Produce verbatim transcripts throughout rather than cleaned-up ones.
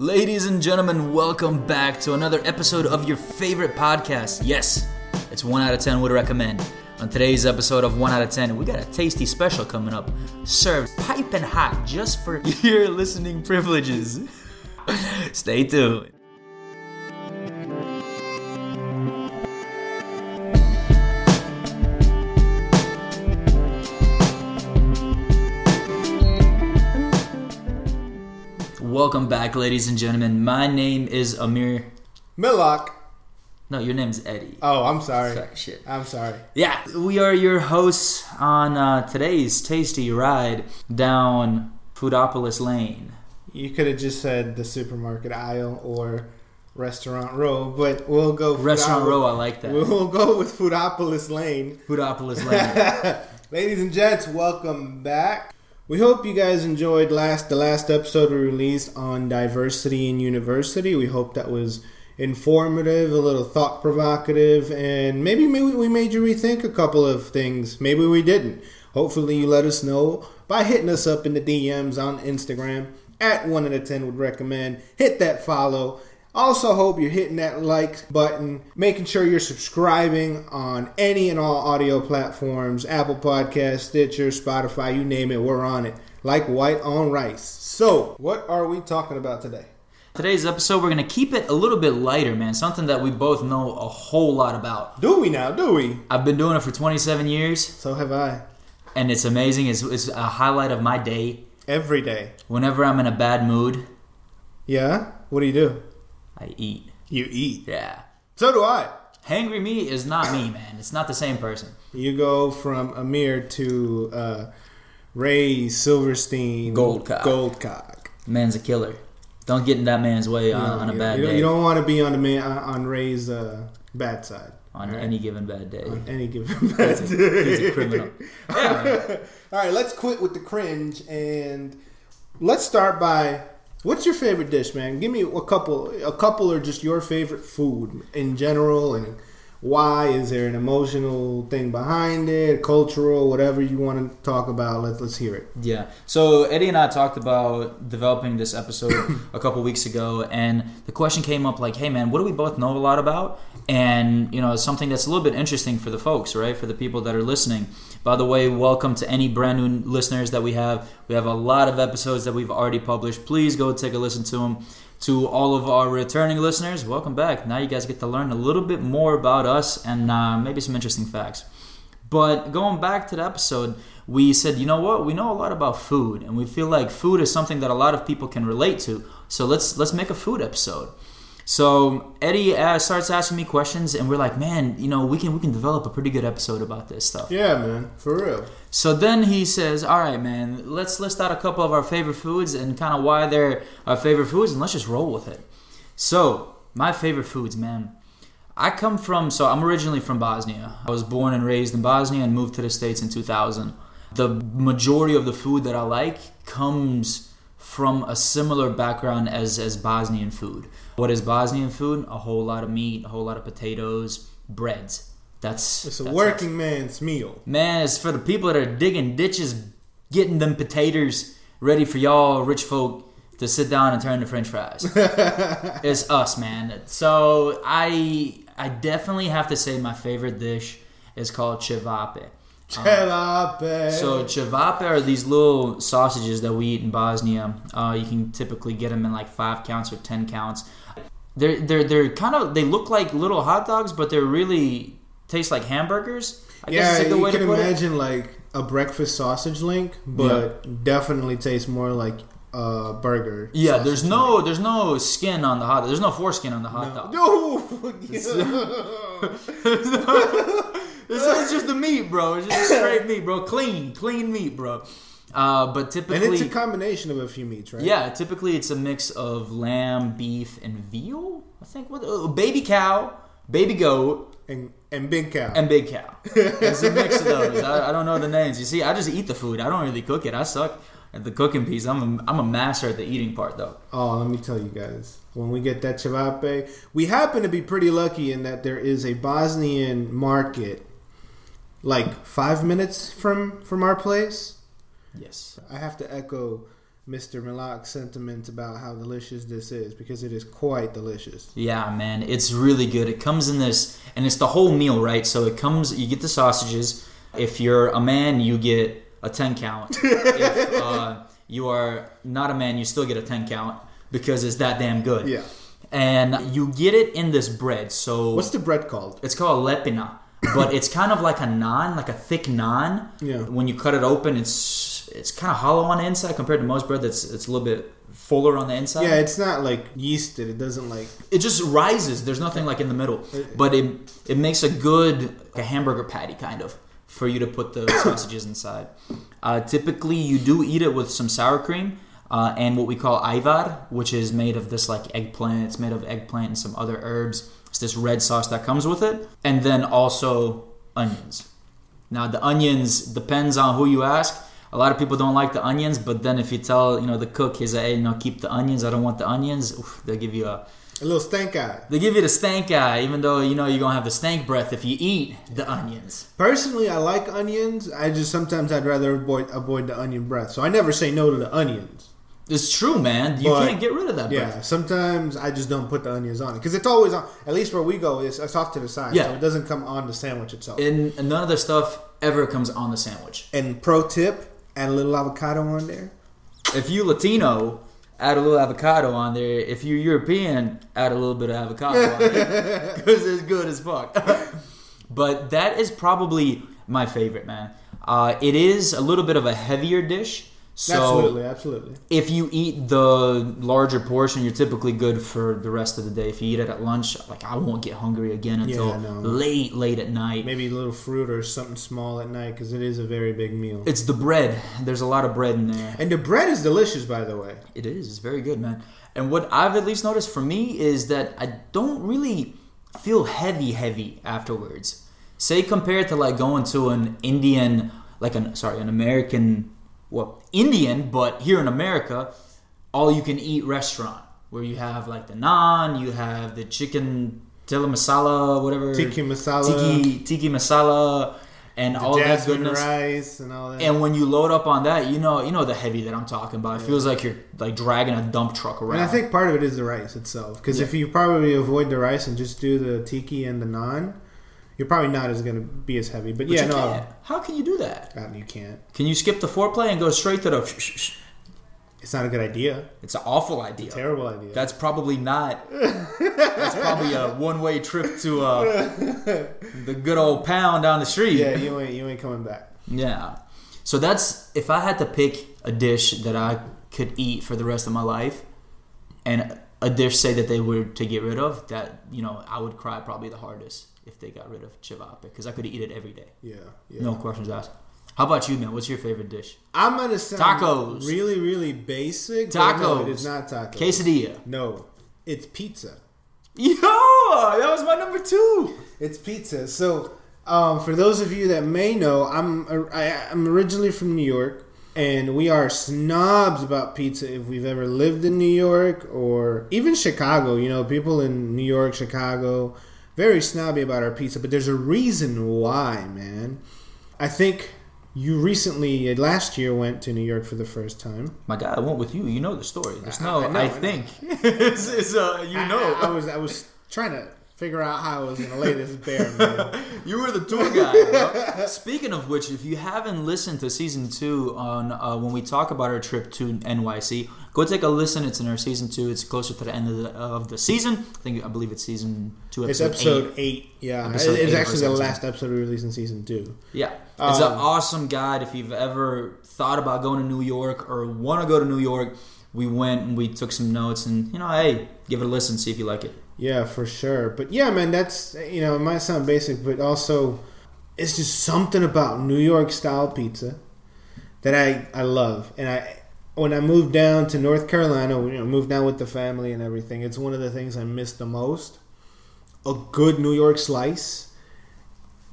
Ladies and gentlemen, welcome back to another episode of your favorite podcast. Yes, it's one out of ten would recommend. On today's episode of one out of ten, we got a tasty special coming up, served piping hot just for your listening privileges. Stay tuned. Welcome back, ladies and gentlemen. My name is Amir Millock. No, your name's Eddie. Oh, I'm sorry. Sorry shit. I'm sorry. Yeah, we are your hosts on uh, today's tasty ride down Foodopolis Lane. You could have just said the supermarket aisle or restaurant row, but we'll go Foodopolis. Restaurant row, I like that. We'll go with Foodopolis Lane. Foodopolis Lane. Ladies and gents, welcome back. We hope you guys enjoyed last the last episode we released on diversity in university. We hope that was informative, a little thought provocative, and maybe, maybe we made you rethink a couple of things. Maybe we didn't. Hopefully you let us know by hitting us up in the D Ms on Instagram at one out of ten would recommend. Hit that follow. Also hope you're hitting that like button, making sure you're subscribing on any and all audio platforms, Apple Podcasts, Stitcher, Spotify, you name it, we're on it. Like white on rice. So, what are we talking about today? Today's episode, we're going to keep it a little bit lighter, man. Something that we both know a whole lot about. Do we now? Do we? I've been doing it for twenty-seven years. So have I. And it's amazing. It's, it's a highlight of my day. Every day. Whenever I'm in a bad mood. Yeah? What do you do? I eat. You eat? Yeah. So do I. Hangry me is not me, man. It's not the same person. You go from Amir to uh, Ray Silverstein. Goldcock. Goldcock. Man's a killer. Don't get in that man's way on, no, on a you, bad you, day. You don't want to be on the man, on Ray's uh, bad side. On right? any given bad day. On any given bad he's a, day. He's a criminal. Yeah. All right, let's quit with the cringe and let's start by... What's your favorite dish, man? Give me a couple, a couple, or just your favorite food in general, and why? Is there an emotional thing behind it, cultural, whatever you want to talk about? Let's let's hear it. Yeah. So Eddie and I talked about developing this episode a couple weeks ago, and the question came up like, "Hey, man, what do we both know a lot about?" And you know, something that's a little bit interesting for the folks, right? For the people that are listening. By the way, welcome to any brand new listeners that we have. We have a lot of episodes that we've already published. Please go take a listen to them. To all of our returning listeners, welcome back. Now you guys get to learn a little bit more about us and uh, maybe some interesting facts. But going back to the episode, we said, you know what? We know a lot about food, and we feel like food is something that a lot of people can relate to. So let's let's make a food episode. So Eddie uh, starts asking me questions, and we're like, man, you know, we can we can develop a pretty good episode about this stuff. Yeah, man, for real. So then he says, all right, man, let's list out a couple of our favorite foods and kind of why they're our favorite foods, and let's just roll with it. So my favorite foods, man. I come from, so I'm originally from Bosnia. I was born and raised in Bosnia and moved to the States in two thousand. The majority of the food that I like comes from a similar background as, as Bosnian food. What is Bosnian food? A whole lot of meat, a whole lot of potatoes, breads. That's It's a that's working it. man's meal. Man, it's for the people that are digging ditches, getting them potatoes ready for y'all rich folk to sit down and turn to french fries. It's us, man. So I I definitely have to say my favorite dish is called cevapic. Cevape. Um, so cevape are these little sausages that we eat in Bosnia. Uh, you can typically get them in like five counts or ten counts. They're they're they're kind of they look like little hot dogs, but they really taste like hamburgers. I yeah, guess is a good way to put it. You can imagine like a breakfast sausage link, but yeah. definitely tastes more like uh burger. Yeah, there's no link. there's no skin on the hot. There's no foreskin on the hot no. dog. No. no. This is just the meat, bro. It's just straight meat, bro. Clean, clean meat, bro. Uh, but typically, and it's a combination of a few meats, right? Yeah, typically it's a mix of lamb, beef, and veal. I think what uh, baby cow, baby goat, and and big cow, and big cow. It's a mix of those. I, I don't know the names. You see, I just eat the food. I don't really cook it. I suck at the cooking piece. I'm a, I'm a master at the eating part, though. Oh, let me tell you guys. When we get that cevape, we happen to be pretty lucky in that there is a Bosnian market. Like five minutes from, from our place. Yes. I have to echo Mister Millock's sentiments about how delicious this is, because it is quite delicious. Yeah, man, it's really good. It comes in this, and it's the whole meal, right? So it comes, you get the sausages. If you're a man, you get a ten count. If uh, you are not a man, you still get a ten count because it's that damn good. Yeah. And you get it in this bread. So what's the bread called? It's called lepina, but it's kind of like a naan, like a thick naan. Yeah. When you cut it open, it's... it's kind of hollow on the inside compared to most bread that's it's a little bit fuller on the inside. Yeah, it's not like yeasted. It doesn't like... It just rises. There's nothing like in the middle. But it it makes a good like a hamburger patty kind of for you to put the sausages inside. Uh, typically, you do eat it with some sour cream uh, and what we call ajvar, which is made of this like eggplant. It's made of eggplant and some other herbs. It's this red sauce that comes with it. And then also onions. Now, the onions depends on who you ask. A lot of people don't like the onions, but then if you tell, you know, the cook, he's like, hey, you know, keep the onions. I don't want the onions. Oof, they'll give you a... a little stank eye. They give you the stank eye, even though, you know, you're going to have the stank breath if you eat the onions. Personally, I like onions. I just sometimes I'd rather avoid, avoid the onion breath. So I never say no to the onions. It's true, man. You but, can't get rid of that breath. Yeah, sometimes I just don't put the onions on it. Because it's always on... At least where we go, it's, it's off to the side. Yeah. So it doesn't come on the sandwich itself. And none of the stuff ever comes on the sandwich. And pro tip... add a little avocado on there. If you Latino, add a little avocado on there. If you European, add a little bit of avocado on there. Because it's good as fuck. But that is probably my favorite, man. Uh, it is a little bit of a heavier dish. So absolutely, absolutely. If you eat the larger portion, you're typically good for the rest of the day. If you eat it at lunch, like I won't get hungry again until yeah, no. late, late at night. Maybe a little fruit or something small at night because it is a very big meal. It's the bread. There's a lot of bread in there. And the bread is delicious, by the way. It is. It's very good, man. And what I've at least noticed for me is that I don't really feel heavy, heavy afterwards. Say compared to like going to an Indian, like an, sorry, an American... well, Indian, but here in America, all-you-can-eat restaurant where you have, like, the naan, you have the chicken tikka masala, whatever. Tiki masala. Tiki, tiki masala and all that goodness. Rice and all that. And when you load up on that, you know you know the heavy that I'm talking about. It yeah. feels like you're, like, dragging a dump truck around. And I think part of it is the rice itself. Because yeah. if you probably avoid the rice and just do the tiki and the naan, you're probably not as going to be as heavy, but, but yeah, you no. can't. How can you do that? God, you can't. Can you skip the foreplay and go straight to the? Sh- sh- sh- it's not a good idea. It's an awful idea. It's a terrible idea. That's probably not. That's probably a one-way trip to uh, the good old pound down the street. Yeah, you ain't you ain't coming back. Yeah, so that's if I had to pick a dish that I could eat for the rest of my life, and a dish say that they were to get rid of, that you know I would cry probably the hardest. If they got rid of cevapic, because I could eat it every day. Yeah, yeah. No questions asked. How about you, man? What's your favorite dish? I'm gonna say tacos. Really, really basic. Tacos. No, it is not tacos. Quesadilla. No, it's pizza. Yeah, that was my number two. It's pizza. So, um, for those of you that may know, I'm I, I'm originally from New York, and we are snobs about pizza. If we've ever lived in New York or even Chicago, you know, people in New York, Chicago. Very snobby about our pizza, but there's a reason why, man. I think you recently, last year, went to New York for the first time. My God, I went with you. You know the story. There's no, I, I, know, I, I think. Know. it's, it's, uh, you I, know. I, I was I was trying to figure out how I was going to lay this bare, man. You were the tour guide, bro. Speaking of which, if you haven't listened to season two on uh, when we talk about our trip to N Y C, go take a listen. It's in our season two. It's closer to the end of the, of the season. I think I believe it's season two, episode eight. It's episode eight. eight. Yeah, episode it's eight actually the last episode we released in season two. Yeah, um, it's an awesome guide. If you've ever thought about going to New York or want to go to New York, we went and we took some notes and you know, hey, give it a listen, see if you like it. Yeah, for sure. But yeah, man, that's, you know, it might sound basic, but also it's just something about New York style pizza that I, I love. And I when I moved down to North Carolina, you know, moved down with the family and everything, it's one of the things I miss the most. A good New York slice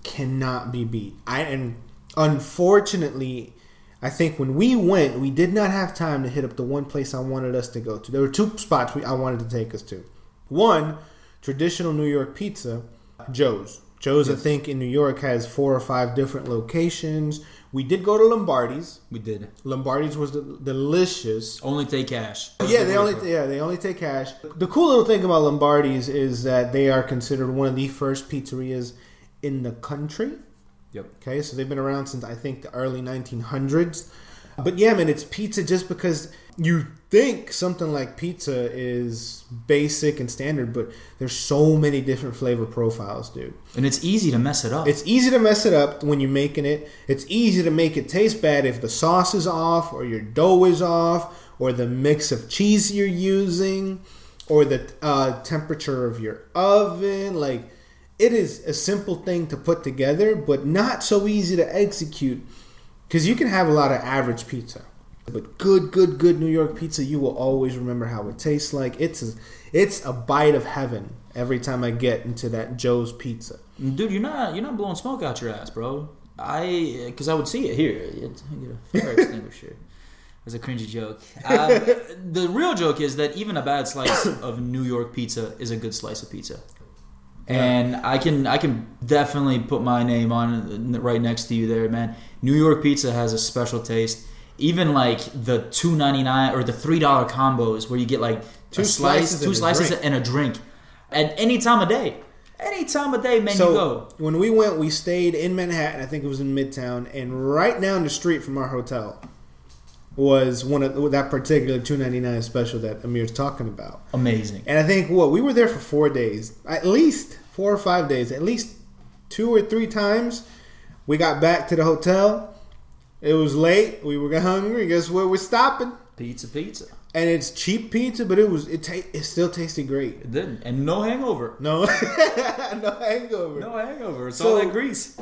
cannot be beat. I and unfortunately, I think when we went, we did not have time to hit up the one place I wanted us to go to. There were two spots we, I wanted to take us to. One, traditional New York pizza, Joe's. Joe's, yes. I think, in New York has four or five different locations. We did go to Lombardi's. We did. Lombardi's was delicious. Only take cash. Yeah, they only part. yeah they only take cash. The cool little thing about Lombardi's is that they are considered one of the first pizzerias in the country. Yep. Okay, so they've been around since, I think, the early nineteen hundreds. But yeah, man, it's pizza just because you think something like pizza is basic and standard, but there's so many different flavor profiles, dude. And it's easy to mess it up. It's easy to mess it up when you're making it. It's easy to make it taste bad if the sauce is off or your dough is off or the mix of cheese you're using or the uh, temperature of your oven. Like, it is a simple thing to put together, but not so easy to execute. Because you can have a lot of average pizza, but good, good, good New York pizza, you will always remember how it tastes like. It's a, it's a bite of heaven every time I get into that Joe's Pizza. Dude, you're not you're not blowing smoke out your ass, bro. I because I would see it here. It's, I get a fire extinguisher. It was a cringy joke. Um, the real joke is that even a bad slice of New York pizza is a good slice of pizza. And I can I can definitely put my name on right next to you there, man. New York pizza has a special taste. Even like the two ninety-nine or the three dollar combos where you get like two a slice, slices, two and, slices a and a drink at any time of day. Any time of day, man, so you go. When we went, we stayed in Manhattan. I think it was in Midtown. And right down the street from our hotel was one of that particular two ninety-nine special that Amir's talking about. Amazing. And I think what we were there for four days, at least four or five days, at least two or three times. We got back to the hotel. It was late. We were hungry. Guess where we're stopping? Pizza, pizza. And it's cheap pizza, but it was it ta- it still tasted great. It didn't, and no hangover. No, no hangover. No hangover. It's so, all that grease.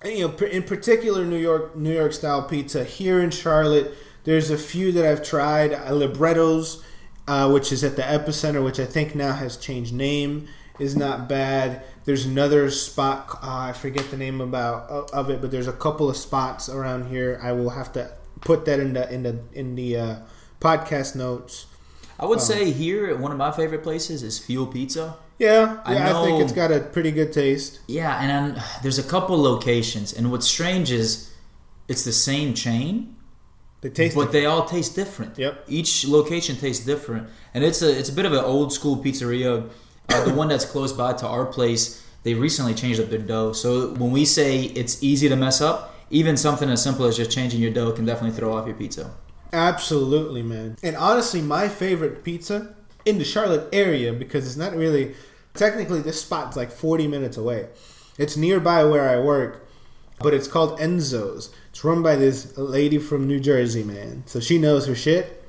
And, you know, in particular, New York New York style pizza here in Charlotte. There's a few that I've tried. Uh, Libretto's, uh, which is at the Epicenter, which I think now has changed name, is not bad. There's another spot. Uh, I forget the name about uh, of it, but there's a couple of spots around here. I will have to put that in the in the in the uh, podcast notes. I would um, say here, one of my favorite places is Fuel Pizza. Yeah, yeah I, know, I think it's got a pretty good taste. Yeah, and I'm, there's a couple locations, and what's strange is it's the same chain. They taste but different. They all taste different. Yep. Each location tastes different. And it's a it's a bit of an old school pizzeria. Uh, the one that's close by to our place, they recently changed up their dough. So when we say it's easy to mess up, even something as simple as just changing your dough can definitely throw off your pizza. Absolutely, man. And honestly, my favorite pizza in the Charlotte area, because it's not really... Technically, this spot's like forty minutes away. It's nearby where I work, but it's called Enzo's. It's run by this lady from New Jersey, man. So she knows her shit.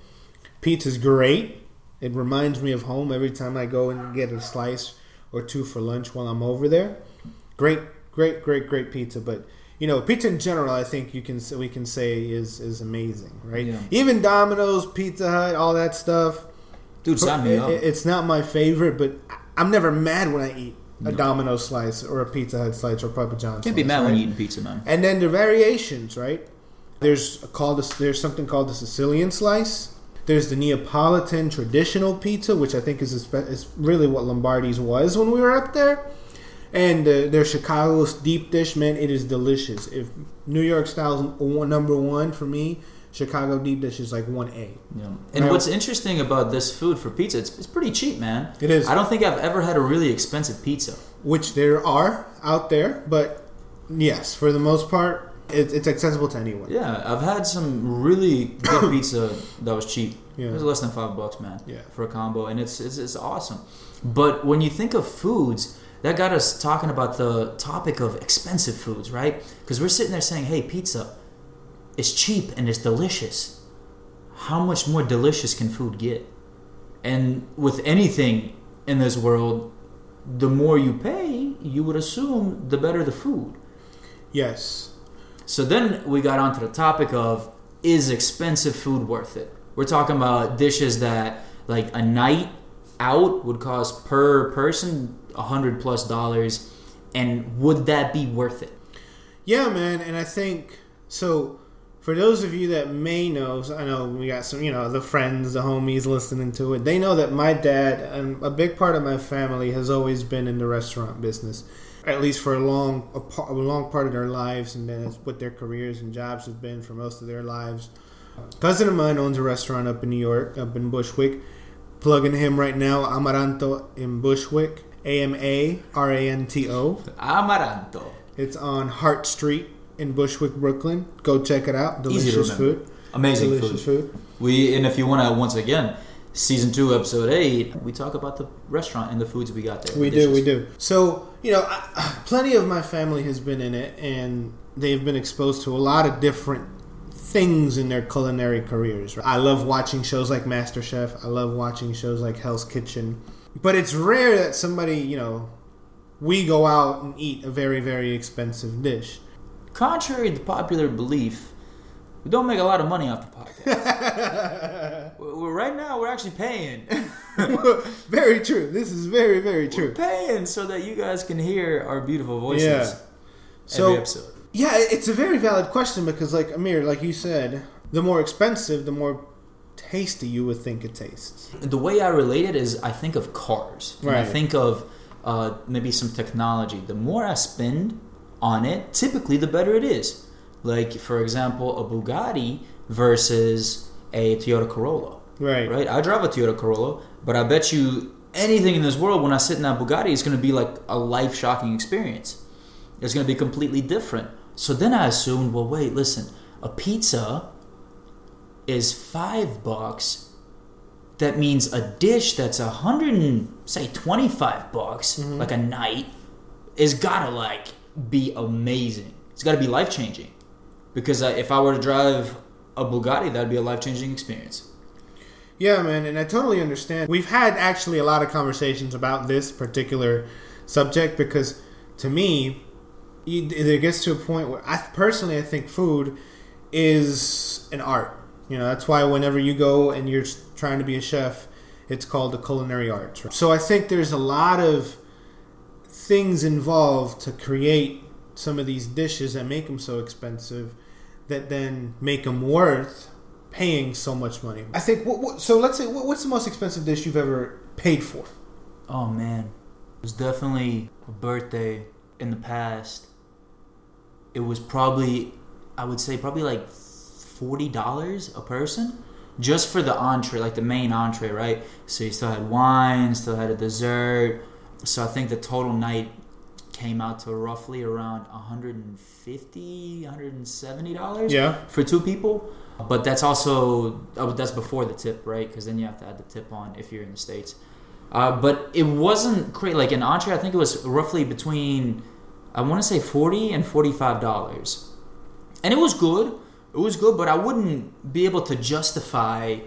Pizza's great. It reminds me of home every time I go and get a slice or two for lunch while I'm over there. Great, great, great, great pizza. But, you know, pizza in general, I think you can we can say is is amazing, right? Yeah. Even Domino's, Pizza Hut, all that stuff. Dude, sign me up. It's not my favorite, but I'm never mad when I eat. A no. Domino's slice or a Pizza Hut slice or Papa John's. Can't slice, be mad right? when you're eating pizza, man. And then the variations, right? There's a called a, there's something called the Sicilian slice. There's the Neapolitan traditional pizza, which I think is, spe- is really what Lombardi's was when we were up there. And uh, there's Chicago's deep dish, man. It is delicious. If New York style is number one for me, Chicago deep dish is like one A. Yeah. And right? What's interesting about this food for pizza, it's, it's pretty cheap, man. It is. I don't think I've ever had a really expensive pizza. Which there are out there, but yes, for the most part, it, it's accessible to anyone. Yeah, I've had some really good pizza that was cheap. Yeah. It was less than five bucks, man, yeah. for a combo, and it's, it's it's awesome. But when you think of foods, that got us talking about the topic of expensive foods, right? Because we're sitting there saying, hey, pizza, it's cheap and it's delicious. How much more delicious can food get? And with anything in this world, the more you pay, you would assume the better the food. Yes. So then we got onto the topic of, is expensive food worth it? We're talking about dishes that like a night out would cost per person a hundred plus dollars, and would that be worth it? Yeah, man. And I think so. For those of you that may know, I know we got some, you know, the friends, the homies listening to it. They know that my dad and a big part of my family has always been in the restaurant business. at least for a long a, par, a long part of their lives, and then it's what their careers and jobs have been for most of their lives. A cousin of mine owns a restaurant up in New York, up in Bushwick. Plugging him right now, Amaranto in Bushwick. A M A R A N T O. Amaranto. It's on Hart Street in Bushwick, Brooklyn. Go check it out. Delicious food. Amazing Delicious food. food. We And if you want to, once again, Season two, Episode eight, we talk about the restaurant and the foods we got there. We do, we do. So, you know, I, plenty of my family has been in it, and they've been exposed to a lot of different things in their culinary careers. I love watching shows like MasterChef. I love watching shows like Hell's Kitchen. But it's rare that somebody, you know, we go out and eat a very, very expensive dish. Contrary to popular belief, we don't make a lot of money off the podcast. we're, we're, right now, we're actually paying. Very true. This is very, very true. We're paying so that you guys can hear our beautiful voices yeah. every so, episode. Yeah, it's a very valid question because, like Amir, like you said, the more expensive, the more tasty you would think it tastes. The way I relate it is I think of cars. Right. I think of uh, maybe some technology. The more I spend on it, typically the better it is. Like, for example, a Bugatti versus a Toyota Corolla. Right. Right? I drive a Toyota Corolla, but I bet you anything in this world when I sit in that Bugatti, it's going to be like a life-shocking experience. It's going to be completely different. So then I assumed, well, wait, listen. A pizza is five bucks. That means a dish that's a hundred and, say, twenty-five bucks, mm-hmm. like a night, is got to, like, be amazing. It's got to be life-changing. Because if I were to drive a Bugatti, that'd be a life-changing experience. Yeah, man, and I totally understand. We've had actually a lot of conversations about this particular subject because, to me, it gets to a point where I personally I think food is an art. You know, that's why whenever you go and you're trying to be a chef, it's called the culinary arts. So I think there's a lot of things involved to create some of these dishes that make them so expensive that then make them worth paying so much money. I think, what, what, so let's say, what, what's the most expensive dish you've ever paid for? Oh, man. It was definitely a birthday in the past. It was probably, I would say probably like forty dollars a person just for the entree, like the main entree, right? So you still had wine, still had a dessert. So I think the total night came out to roughly around one hundred fifty dollars, one hundred seventy dollars yeah. for two people. But that's also, that's before the tip, right? Because then you have to add the tip on if you're in the States. Uh, but it wasn't great. Like an entree, I think it was roughly between, I want to say forty dollars and forty-five dollars. And it was good. It was good, but I wouldn't be able to justify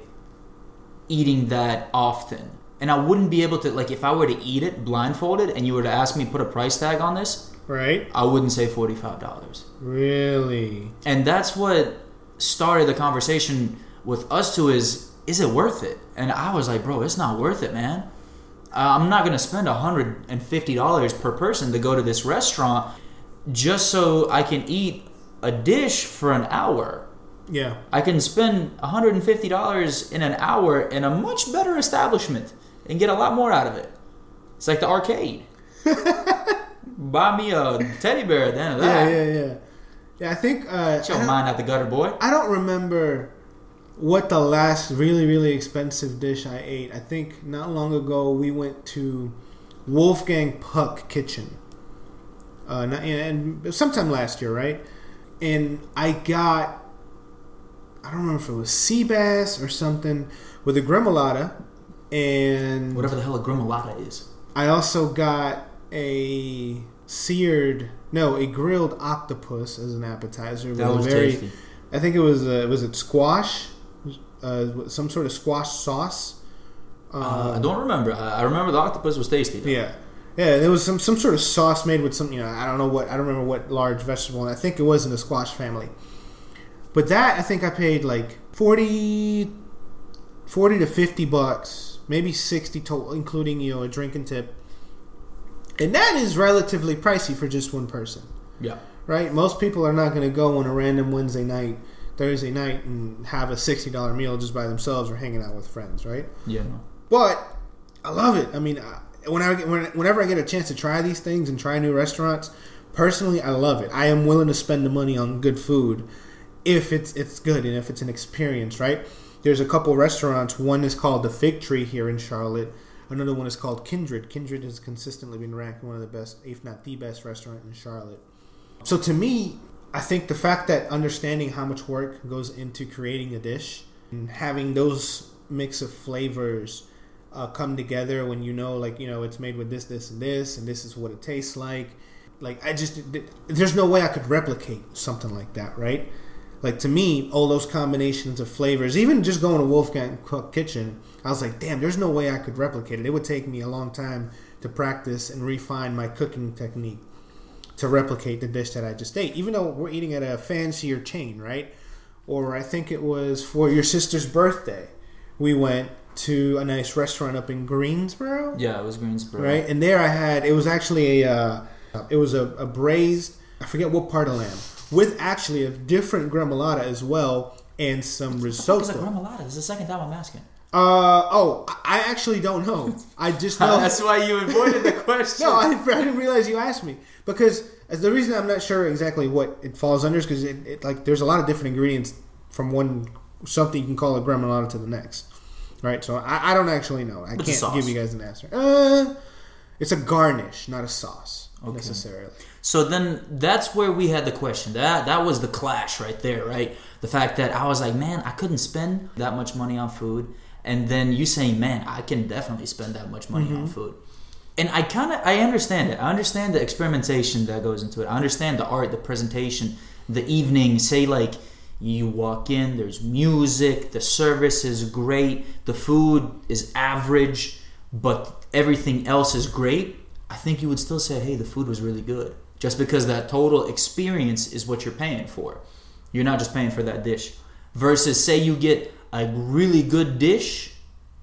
eating that often. And I wouldn't be able to, like, if I were to eat it blindfolded and you were to ask me put a price tag on this, right? I wouldn't say forty-five dollars. Really? And that's what started the conversation with us two is, is it worth it? And I was like, bro, it's not worth it, man. Uh, I'm not going to spend one hundred fifty dollars per person to go to this restaurant just so I can eat a dish for an hour. Yeah. I can spend one hundred fifty dollars in an hour in a much better establishment and get a lot more out of it. It's like the arcade. Buy me a teddy bear at the end of that. Yeah, yeah, yeah. Yeah, I think... Uh, get your I mind out the gutter, boy. I don't remember what the last really, really expensive dish I ate. I think not long ago we went to Wolfgang Puck Kitchen. Uh, not, and sometime last year, right? And I got... I don't remember if it was sea bass or something with a gremolata. And whatever the hell a gremolata is. I also got a seared, no, a grilled octopus as an appetizer. That was, was very, tasty. I think it was a, was it squash, uh, some sort of squash sauce. Um, uh, I don't remember. I remember the octopus was tasty. Though. Yeah, yeah. There was some, some sort of sauce made with some, you know, I don't know what, I don't remember what large vegetable. And I think it was in the squash family. But that I think I paid like forty, forty to fifty bucks, maybe sixty total, including, you know, a drink and tip. And that is relatively pricey for just one person. Yeah. Right? Most people are not going to go on a random Wednesday night, Thursday night, and have a sixty dollar meal just by themselves or hanging out with friends, right? Yeah. But I love it. I mean, whenever whenever I get a chance to try these things and try new restaurants, personally, I love it. I am willing to spend the money on good food if it's it's good and if it's an experience, right? There's a couple restaurants. One is called The Fig Tree here in Charlotte. Another one is called Kindred. Kindred has consistently been ranked one of the best, if not the best, restaurant in Charlotte. So to me, I think the fact that understanding how much work goes into creating a dish and having those mix of flavors uh, come together when you know, like, you know, it's made with this, this, and this, and this is what it tastes like. Like, I just, there's no way I could replicate something like that, right? Like, to me, all those combinations of flavors, even just going to Wolfgang Puck Kitchen, I was like, damn, there's no way I could replicate it. It would take me a long time to practice and refine my cooking technique to replicate the dish that I just ate, even though we're eating at a fancier chain, right? Or I think it was for your sister's birthday, we went to a nice restaurant up in Greensboro. Yeah, it was Greensboro. Right, and there I had, it was actually a, uh, it was a, a braised, I forget what part of lamb, with actually a different gremolata as well, and some risotto. What the fuck is a gremolata? This is the second time I'm asking. Uh, oh, I actually don't know. I just know. That's why you avoided the question. No, I, I didn't realize you asked me. Because the reason I'm not sure exactly what it falls under is because it, it, like, there's a lot of different ingredients from one, something you can call a gremolata to the next. Right? So I, I don't actually know. I What's can't give you guys an answer. Uh, it's a garnish, not a sauce okay. necessarily. So then that's where we had the question. That that was the clash right there, right? The fact that I was like, man, I couldn't spend that much money on food. And then you saying, man, I can definitely spend that much money mm-hmm. on food. And I kind of, I understand it. I understand the experimentation that goes into it. I understand the art, the presentation, the evening. Say, like, you walk in, there's music, the service is great, the food is average, but everything else is great. I think you would still say, hey, the food was really good. Just because that total experience is what you're paying for. You're not just paying for that dish. Versus, say you get a really good dish,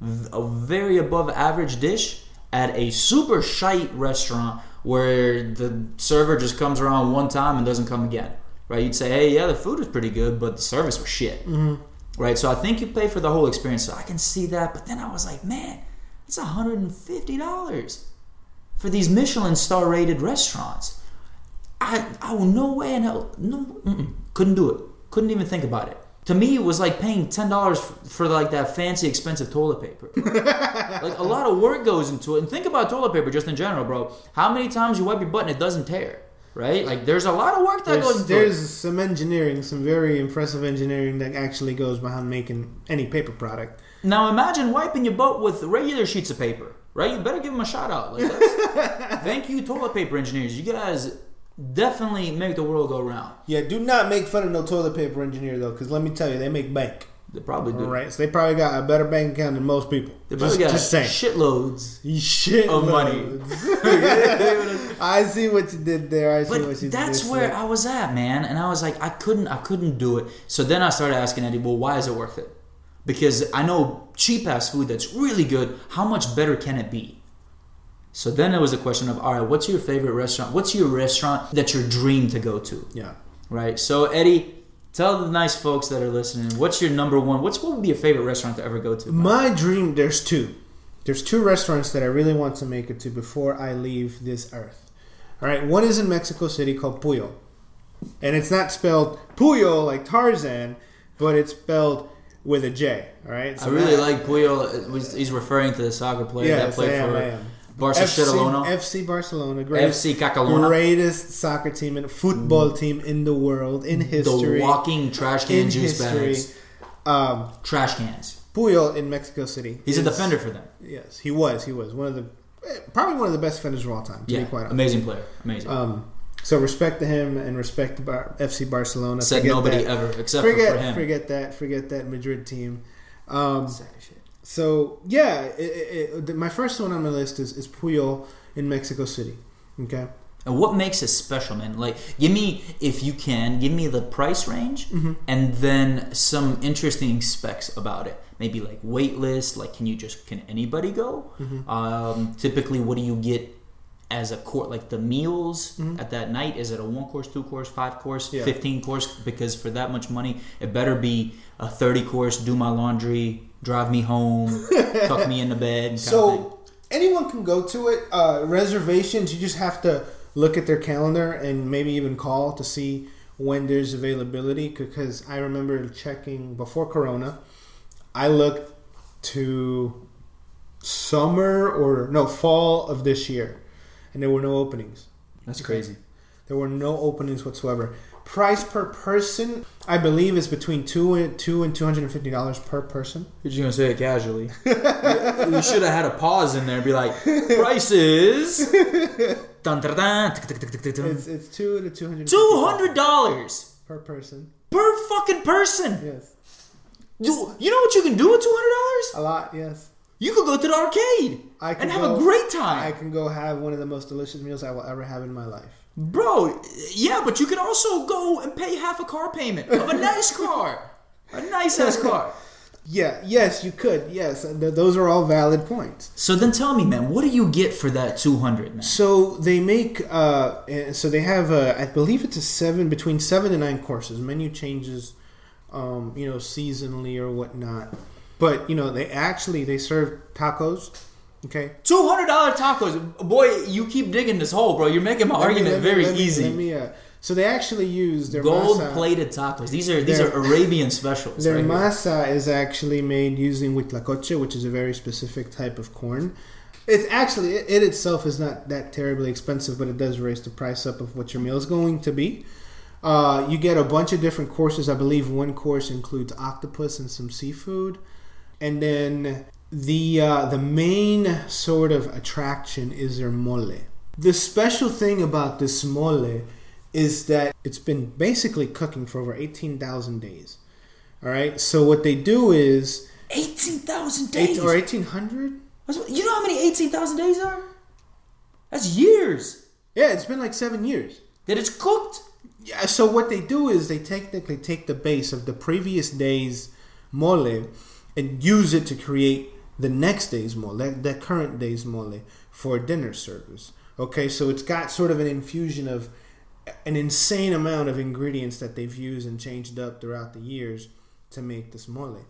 a very above average dish at a super shite restaurant where the server just comes around one time and doesn't come again, right? You'd say, hey, yeah, the food was pretty good, but the service was shit, mm-hmm. right? So I think you pay for the whole experience. So I can see that, but then I was like, man, it's one hundred fifty dollars for these Michelin star rated restaurants. I, I will no way in hell, no, couldn't do it. Couldn't even think about it. To me, it was like paying ten dollars for, for like that fancy, expensive toilet paper. Like, a lot of work goes into it. And think about toilet paper just in general, bro. How many times you wipe your butt and it doesn't tear, right? Like, there's a lot of work that there's, goes into there's it. There's some engineering, some very impressive engineering that actually goes behind making any paper product. Now, imagine wiping your butt with regular sheets of paper, right? You better give them a shout out. Like, that's, thank you, toilet paper engineers. You guys definitely make the world go round. Yeah, do not make fun of no toilet paper engineer, though, because let me tell you, they make bank. They probably do. Right, so they probably got a better bank account than most people. They probably just, got just shitloads shit of loads. money. I see what you did there. I see but what you that's did that's where there. I was at, man. And I was like, I couldn't, I couldn't do it. So then I started asking Eddie, well, why is it worth it? Because I know cheap-ass food that's really good, how much better can it be? So then it was a question of, all right, what's your favorite restaurant? What's your restaurant that's your dream to go to? Yeah. Right? So, Eddie, tell the nice folks that are listening, what's your number one? What's What would be your favorite restaurant to ever go to? My dream, there's two. There's two restaurants that I really want to make it to before I leave this earth. All right? One is in Mexico City called Pujol. And it's not spelled Pujol like Tarzan, but it's spelled with a J. All right? So I really that, like Pujol. He's referring to the soccer player yeah, that played for... Yeah, Barcelona. F C, F C Barcelona. Greatest, F C Cacalona. Greatest soccer team and football team in the world, in history. The walking trash can juice bags. Um, trash cans. Pujol in Mexico City. He's is, a defender for them. Yes, he was. He was. One of the, probably one of the best defenders of all time, to yeah, be quite honest. Amazing player. Amazing. Um, so respect to him and respect to Bar- F C Barcelona. Said forget nobody that. ever except forget, for him. Forget that. Forget that Madrid team. Um, Sack shit. So, yeah, it, it, it, my first one on my list is, is Pujol in Mexico City, okay? And what makes it special, man? Like, give me, if you can, give me the price range mm-hmm. and then some interesting specs about it. Maybe, like, wait list, like, can you just, can anybody go? Mm-hmm. Um, typically, what do you get as a course, like, the meals mm-hmm. at that night? Is it a one-course, two-course, five-course, yeah. fifteen-course? Because for that much money, it better be a thirty-course, do my laundry, drive me home, tuck me in the bed. So, anyone can go to it. Uh, reservations, you just have to look at their calendar and maybe even call to see when there's availability. Because I remember checking before Corona, I looked to summer or no fall of this year, and there were no openings. That's crazy. There were no openings whatsoever. Price per person, I believe, is between two and two and two hundred and fifty dollars per person. You're just gonna say it casually. You should have had a pause in there and be like, prices. Dun, dun, dun, dun, dun, dun, dun. It's, it's two to two hundred. Two hundred dollars per person. Per fucking person. Yes. You you know what you can do with two hundred dollars? A lot. Yes. You could go to the arcade I can and have go, a great time. I can go have one of the most delicious meals I will ever have in my life. Bro, yeah, but you can also go and pay half a car payment of a nice car. A nice-ass car. Yeah, yes, you could. Yes, those are all valid points. So then tell me, man, what do you get for that two hundred, man? So they make, uh, so they have, a, I believe it's a seven, between seven and nine courses. Menu changes, um, you know, seasonally or whatnot. But, you know, they actually, they serve tacos. Okay. two hundred dollars tacos. Boy, you keep digging this hole, bro. You're making my let argument me, me, very let me, easy. Let me, uh, so they actually use their gold masa. Gold-plated tacos. These are these their, are Arabian specials. Their right masa here. Is actually made using huitlacoche, which is a very specific type of corn. It's actually, it, it itself is not that terribly expensive, but it does raise the price up of what your meal is going to be. Uh, you get a bunch of different courses. I believe one course includes octopus and some seafood. And then... The uh, the main sort of attraction is their mole. The special thing about this mole is that it's been basically cooking for over eighteen thousand days. All right? So what they do is... eighteen thousand days? Eight, or eighteen hundred? You know how many eighteen thousand days are? That's years. Yeah, it's been like seven years. That it's cooked? Yeah, so what they do is they technically take the base of the previous day's mole and use it to create... the next day's mole, that, that current day's mole for dinner service. Okay, so it's got sort of an infusion of an insane amount of ingredients that they've used and changed up throughout the years to make this mole.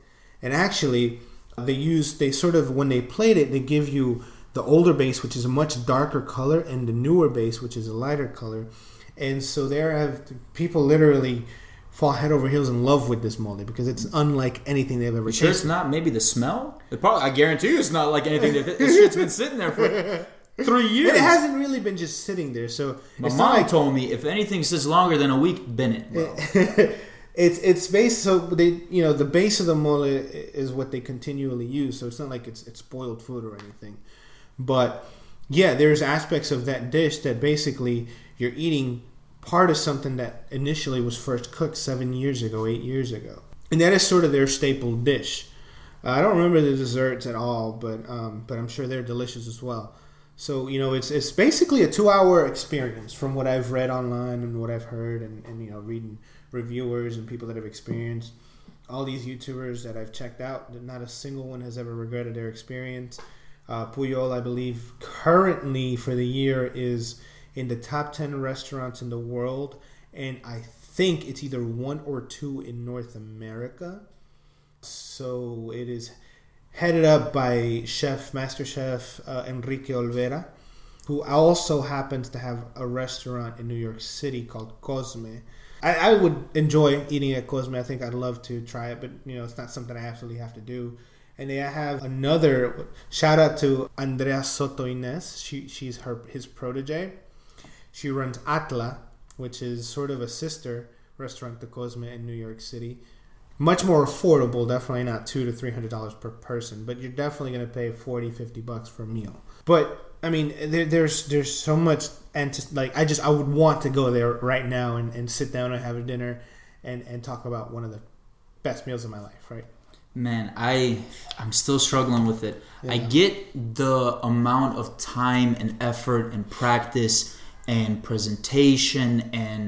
And actually, they use, they sort of, when they plate it, they give you the older base, which is a much darker color, and the newer base, which is a lighter color. And so there have people literally... fall head over heels in love with this mole because it's unlike anything they've ever tasted. Sure, it's not maybe the smell. It probably, I guarantee you, it's not like anything. That, this shit's been sitting there for three years. But it hasn't really been just sitting there. So my it's mom like, told me if anything sits longer than a week, bin it. Bro. it's it's based so they you know the base of the mole is what they continually use. So it's not like it's it's spoiled food or anything. But yeah, there's aspects of that dish that basically you're eating. Part of something that initially was first cooked seven years ago, eight years ago. And that is sort of their staple dish. Uh, I don't remember the desserts at all, but um, but I'm sure they're delicious as well. So, you know, it's it's basically a two-hour experience from what I've read online and what I've heard and, and, you know, reading reviewers and people that have experienced. All these YouTubers that I've checked out, not a single one has ever regretted their experience. Uh, Pujol, I believe, currently for the year is... in the top ten restaurants in the world, and I think it's either one or two in North America. So it is headed up by chef, master chef uh, Enrique Olvera, who also happens to have a restaurant in New York City called Cosme. I, I would enjoy eating at Cosme. I think I'd love to try it, but you know, it's not something I absolutely have to do. And they have another shout out to Andrea Soto Ines. She she's her his protege. She runs Atla, which is sort of a sister restaurant to Cosme in New York City. Much more affordable, definitely not two to three hundred dollars per person, but you're definitely gonna pay forty, fifty bucks for a meal. But I mean, there, there's there's so much, and to, like I just I would want to go there right now and, and sit down and have a dinner, and, and talk about one of the best meals of my life, right? Man, I I'm still struggling with it. Yeah. I get the amount of time and effort and practice. And presentation and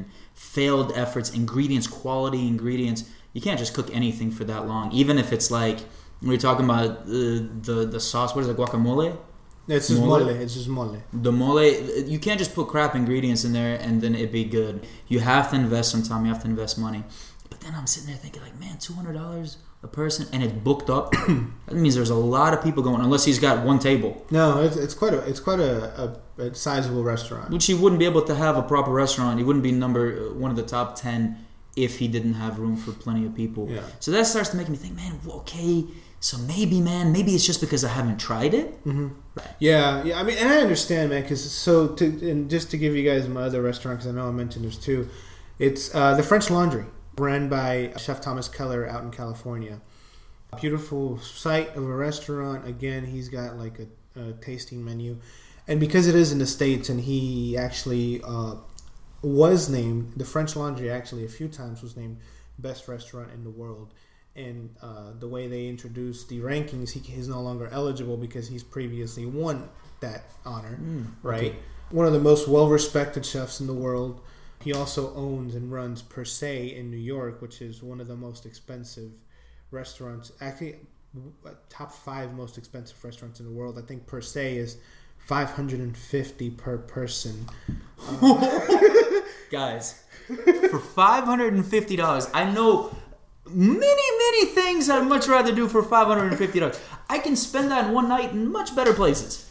failed efforts, ingredients, quality ingredients. You can't just cook anything for that long, even if it's like we're talking about the the, the sauce. What is it, guacamole? It's just mole. mole. It's just mole. The mole. You can't just put crap ingredients in there and then it be good. You have to invest some time. You have to invest money. But then I'm sitting there thinking, like, man, two hundred dollars a person, and it's booked up, that means there's a lot of people going, unless he's got one table. No, it's, it's quite a it's quite a, a, a sizable restaurant. Which he wouldn't be able to have a proper restaurant. He wouldn't be number one of the top ten if he didn't have room for plenty of people. Yeah. So that starts to make me think, man, okay, so maybe, man, maybe it's just because I haven't tried it. Mm-hmm. Right. Yeah, yeah. I mean, and I understand, man, because so, to, and just to give you guys my other restaurant, because I know I mentioned there's two, it's uh, The French Laundry, ran by Chef Thomas Keller out in California. Beautiful site of a restaurant. Again, he's got like a, a tasting menu. And because it is in the States, and he actually uh, was named, the French Laundry actually a few times was named best restaurant in the world. And uh, the way they introduced the rankings, he is no longer eligible because he's previously won that honor, mm, right? Okay. One of the most well-respected chefs in the world. He also owns and runs Per Se in New York, which is one of the most expensive restaurants. Actually, top five most expensive restaurants in the world. I think Per Se is five hundred fifty dollars per person. Uh, Guys, for five hundred fifty dollars, I know many, many things I'd much rather do for five hundred fifty dollars. I can spend that in one night in much better places.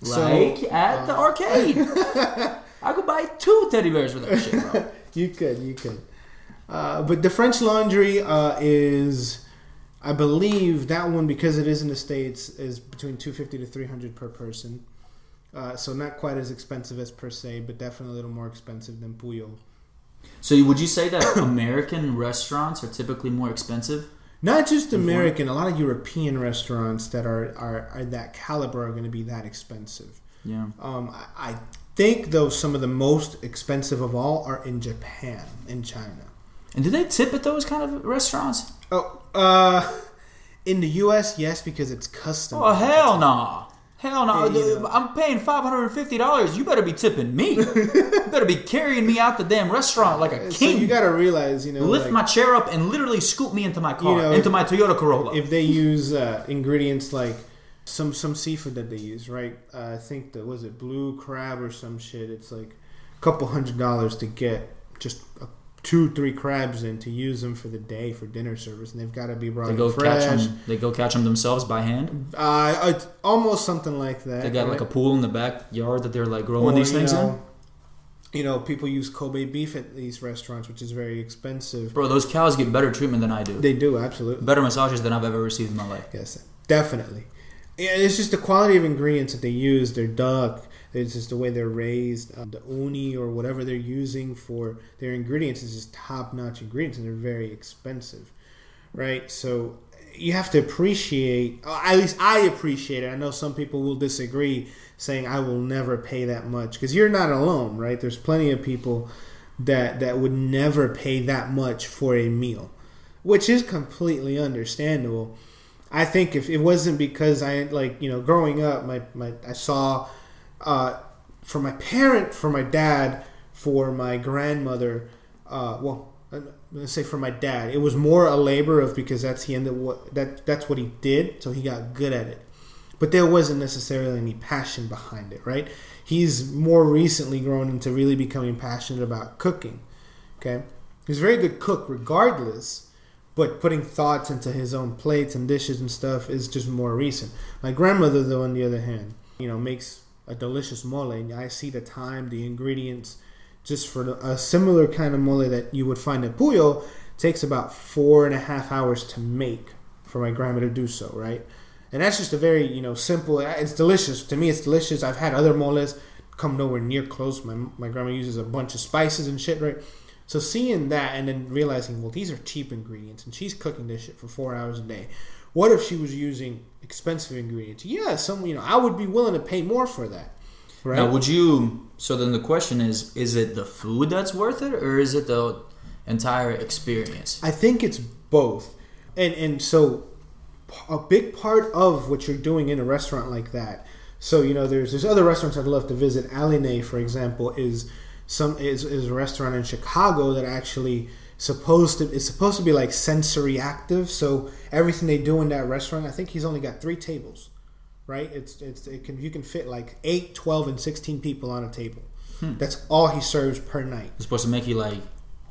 Like so, at uh, the arcade. I could buy two teddy bears for that shit, bro. You could, you could. Uh, but the French Laundry uh, is, I believe, that one, because it is in the States, is between two hundred fifty to three hundred per person. Uh, so not quite as expensive as Per Se, but definitely a little more expensive than Pujol. So would you say that American restaurants are typically more expensive? Not just American. A lot of European restaurants that are, are, are that caliber are going to be that expensive. Yeah. Um, I... I think, though, some of the most expensive of all are in Japan, in China. And do they tip at those kind of restaurants? Oh, uh, in the U S, yes, because it's custom. Oh, hell nah. Hell no. Nah. I'm paying five hundred fifty dollars. You better be tipping me. You better be carrying me out the damn restaurant like a king. So you got to realize, you know. Lift like, my chair up and literally scoop me into my car, you know, into if, my Toyota Corolla. If they use uh, ingredients like... Some some seafood that they use, right? Uh, I think that was it blue crab or some shit. It's like a couple hundred dollars to get just a, two, three crabs in to use them for the day for dinner service, and they've got to be brought they go fresh. Catch them, they go catch them themselves by hand. Uh, it's almost something like that. They got right? like a pool in the backyard that they're like growing or, these things you know, in. You know, people use Kobe beef at these restaurants, which is very expensive. Bro, those cows get better treatment than I do. They do, absolutely. Better massages than I've ever received in my life. Yes, definitely. Yeah, it's just the quality of ingredients that they use, their duck, it's just the way they're raised, um, the uni or whatever they're using for their ingredients is just top-notch ingredients, and they're very expensive, right? So you have to appreciate, or at least I appreciate it. I know some people will disagree, saying I will never pay that much, because you're not alone, right? There's plenty of people that, that would never pay that much for a meal, which is completely understandable. I think if it wasn't because I, like, you know, growing up, my, my I saw uh, for my parent, for my dad, for my grandmother, uh, well, let's say for my dad, it was more a labor of because that's he ended what that that's what he did, so he got good at it. But there wasn't necessarily any passion behind it, right? He's more recently grown into really becoming passionate about cooking. Okay, he's a very good cook, regardless. But putting thoughts into his own plates and dishes and stuff is just more recent. My grandmother, though, on the other hand, you know, makes a delicious mole. And I see the time, the ingredients, just for a similar kind of mole that you would find at Pujol, takes about four and a half hours to make for my grandma to do so, right? And that's just a very, you know, simple, it's delicious. To me, it's delicious. I've had other moles come nowhere near close. My, my grandma uses a bunch of spices and shit, right? So seeing that and then realizing, well, these are cheap ingredients, and she's cooking this shit for four hours a day. What if she was using expensive ingredients? Yeah, some, you know, I would be willing to pay more for that. Right? Now, would you? So then the question is: is it the food that's worth it, or is it the entire experience? I think it's both, and and so a big part of what you're doing in a restaurant like that. So you know, there's there's other restaurants I'd love to visit. Alinea, for example, is. Some is, is a restaurant in Chicago that actually supposed to is supposed to be like sensory active. So everything they do in that restaurant, I think he's only got three tables, right? It's it's it can you can fit like eight, twelve, and sixteen people on a table. Hmm. That's all he serves per night. It's supposed to make you like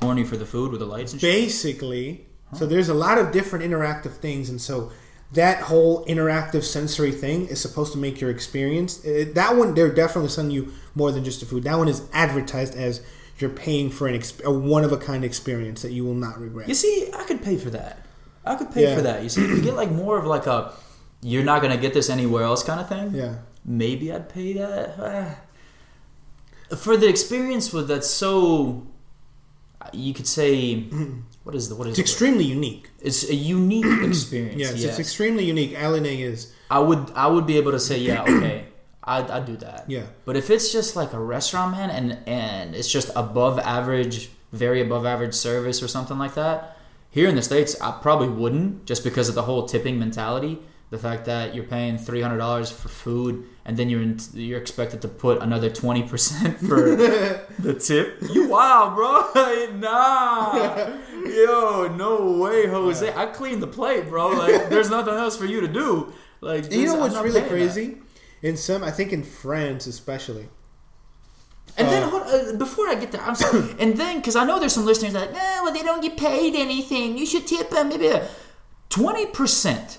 horny for the food with the lights and shit. Basically, So there's a lot of different interactive things, and so that whole interactive sensory thing is supposed to make your experience. It, that one, they're definitely selling you more than just the food. That one is advertised as you're paying for an exp- a one-of-a-kind experience that you will not regret. You see, I could pay for that. I could pay yeah. for that. You see, if you get like more of like a you're not going to get this anywhere else kind of thing, yeah. maybe I'd pay that. Uh, for the experience with that's so... You could say, what is the what is? It's extremely unique. It's a unique experience. Yes, yes, it's extremely unique. Alinea is. I would I would be able to say yeah okay I'd I'd do that yeah. But if it's just like a restaurant man and and it's just above average, very above average service or something like that, here in the States I probably wouldn't, just because of the whole tipping mentality, the fact that you're paying three hundred dollars for food and then you're in, you're expected to put another twenty percent for the tip. You wow, bro. Nah. Yo, no way, Jose. Yeah. I cleaned the plate, bro. Like, there's nothing else for you to do. Like, this, you know what's really crazy? That. In some, I think in France especially. And uh, then, hold, uh, before I get there, I'm sorry. And then, because I know there's some listeners that, like, eh, well, they don't get paid anything. You should tip them. Maybe twenty percent.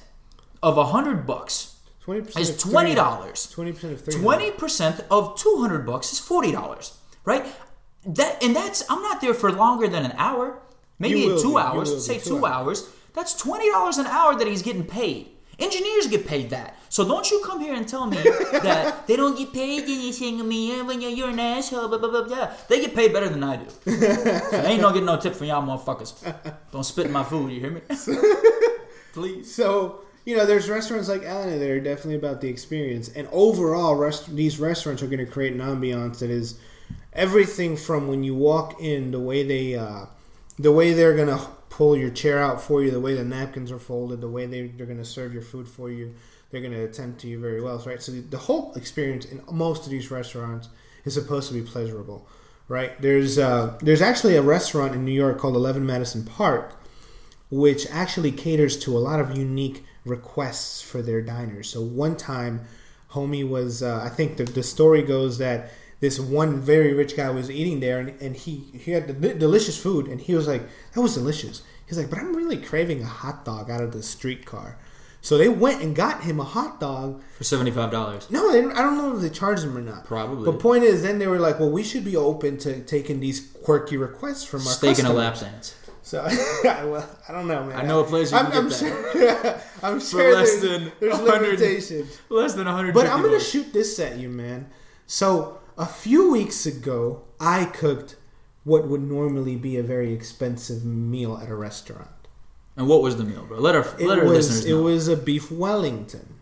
Of a hundred bucks is twenty dollars. Twenty percent of thirty. Twenty percent of two hundred bucks is forty dollars. Right? That and that's I'm not there for longer than an hour, maybe two be. hours. Say two hours. hours. That's twenty dollars an hour that he's getting paid. Engineers get paid that. So don't you come here and tell me that they don't get paid anything. I mean, when you're an asshole, blah blah blah blah. They get paid better than I do. So I ain't no getting no tip from y'all motherfuckers. Don't spit in my food. You hear me? Please. So. You know, there's restaurants like Alinea that are definitely about the experience. And overall, rest- these restaurants are going to create an ambiance that is everything from when you walk in, the way, they, uh, the way they're going to pull your chair out for you, the way the napkins are folded, the way they, they're going to serve your food for you. They're going to attend to you very well, right? So the, the whole experience in most of these restaurants is supposed to be pleasurable, right? There's, uh, there's actually a restaurant in New York called eleven Madison Park, which actually caters to a lot of unique requests for their diners. So one time, homie was, uh, I think the, the story goes that this one very rich guy was eating there, and, and he, he had the delicious food, and he was like, that was delicious. He's like, but I'm really craving a hot dog out of the streetcar. So they went and got him a hot dog. For seventy-five dollars. No, they, I don't know if they charged him or not. Probably. But point is, then they were like, well, we should be open to taking these quirky requests from our Steak customers. Steak and a lap dance. So, well, I don't know, man. I know a place you can I'm, get I'm that. Sure, yeah, I'm sure less there's, than there's limitations. Less than one hundred fifty dollars. But I'm going to shoot this at you, man. So, a few weeks ago, I cooked what would normally be a very expensive meal at a restaurant. And what was the meal, bro? Let our, let it our was, listeners know. It was a beef Wellington.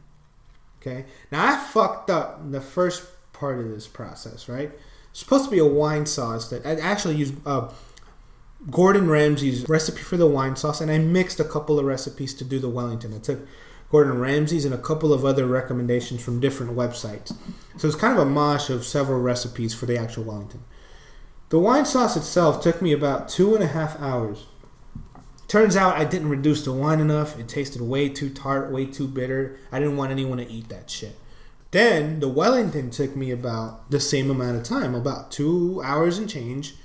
Okay? Now, I fucked up in the first part of this process, right? It's supposed to be a wine sauce that I actually used... Uh, Gordon Ramsay's recipe for the wine sauce, and I mixed a couple of recipes to do the Wellington. I took Gordon Ramsay's and a couple of other recommendations from different websites. So it's kind of a mosh of several recipes for the actual Wellington. The wine sauce itself took me about two and a half hours. Turns out I didn't reduce the wine enough. It tasted way too tart, way too bitter. I didn't want anyone to eat that shit. Then the Wellington took me about the same amount of time, about two hours and change.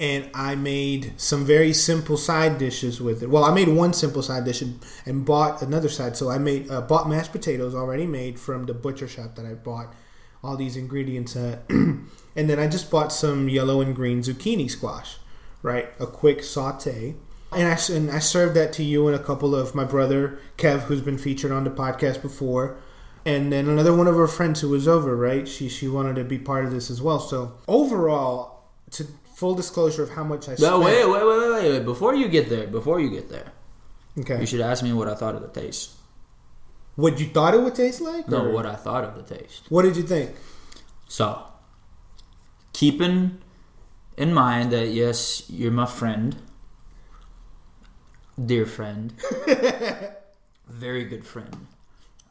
And I made some very simple side dishes with it. Well, I made one simple side dish and, and bought another side. So I made uh, bought mashed potatoes already made from the butcher shop that I bought all these ingredients at. And then I just bought some yellow and green zucchini squash, right? A quick saute. And I, and I served that to you and a couple of my brother, Kev, who's been featured on the podcast before. And then another one of her friends who was over, right? She, she wanted to be part of this as well. So overall, to... Full disclosure of how much I spent. No, wait, wait, wait, wait, wait. Before you get there, before you get there, okay. You should ask me what I thought of the taste. What you thought it would taste like? No, or? What I thought of the taste. What did you think? So, keeping in mind that, yes, you're my friend, dear friend, very good friend,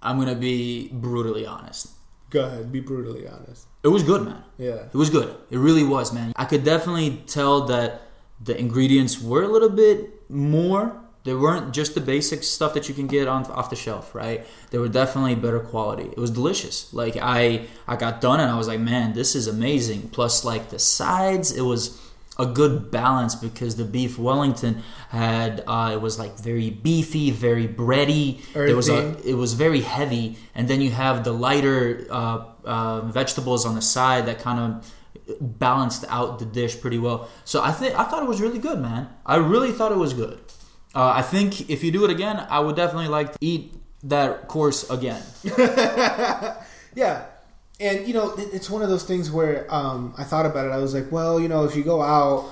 I'm going to be brutally honest. Go ahead, be brutally honest. It was good, man. Yeah. It was good. It really was, man. I could definitely tell that the ingredients were a little bit more. They weren't just the basic stuff that you can get on off the shelf, right? They were definitely better quality. It was delicious. Like, I, I got done and I was like, man, this is amazing. Plus, like, the sides, it was a good balance, because the beef Wellington had uh, it was like very beefy, very bready. There was a, it was very heavy, and then you have the lighter uh, uh, vegetables on the side that kind of balanced out the dish pretty well. So I think I thought it was really good, man. I really thought it was good. Uh, I think if you do it again, I would definitely like to eat that course again. Yeah. And, you know, it's one of those things where um, I thought about it. I was like, well, you know, if you go out,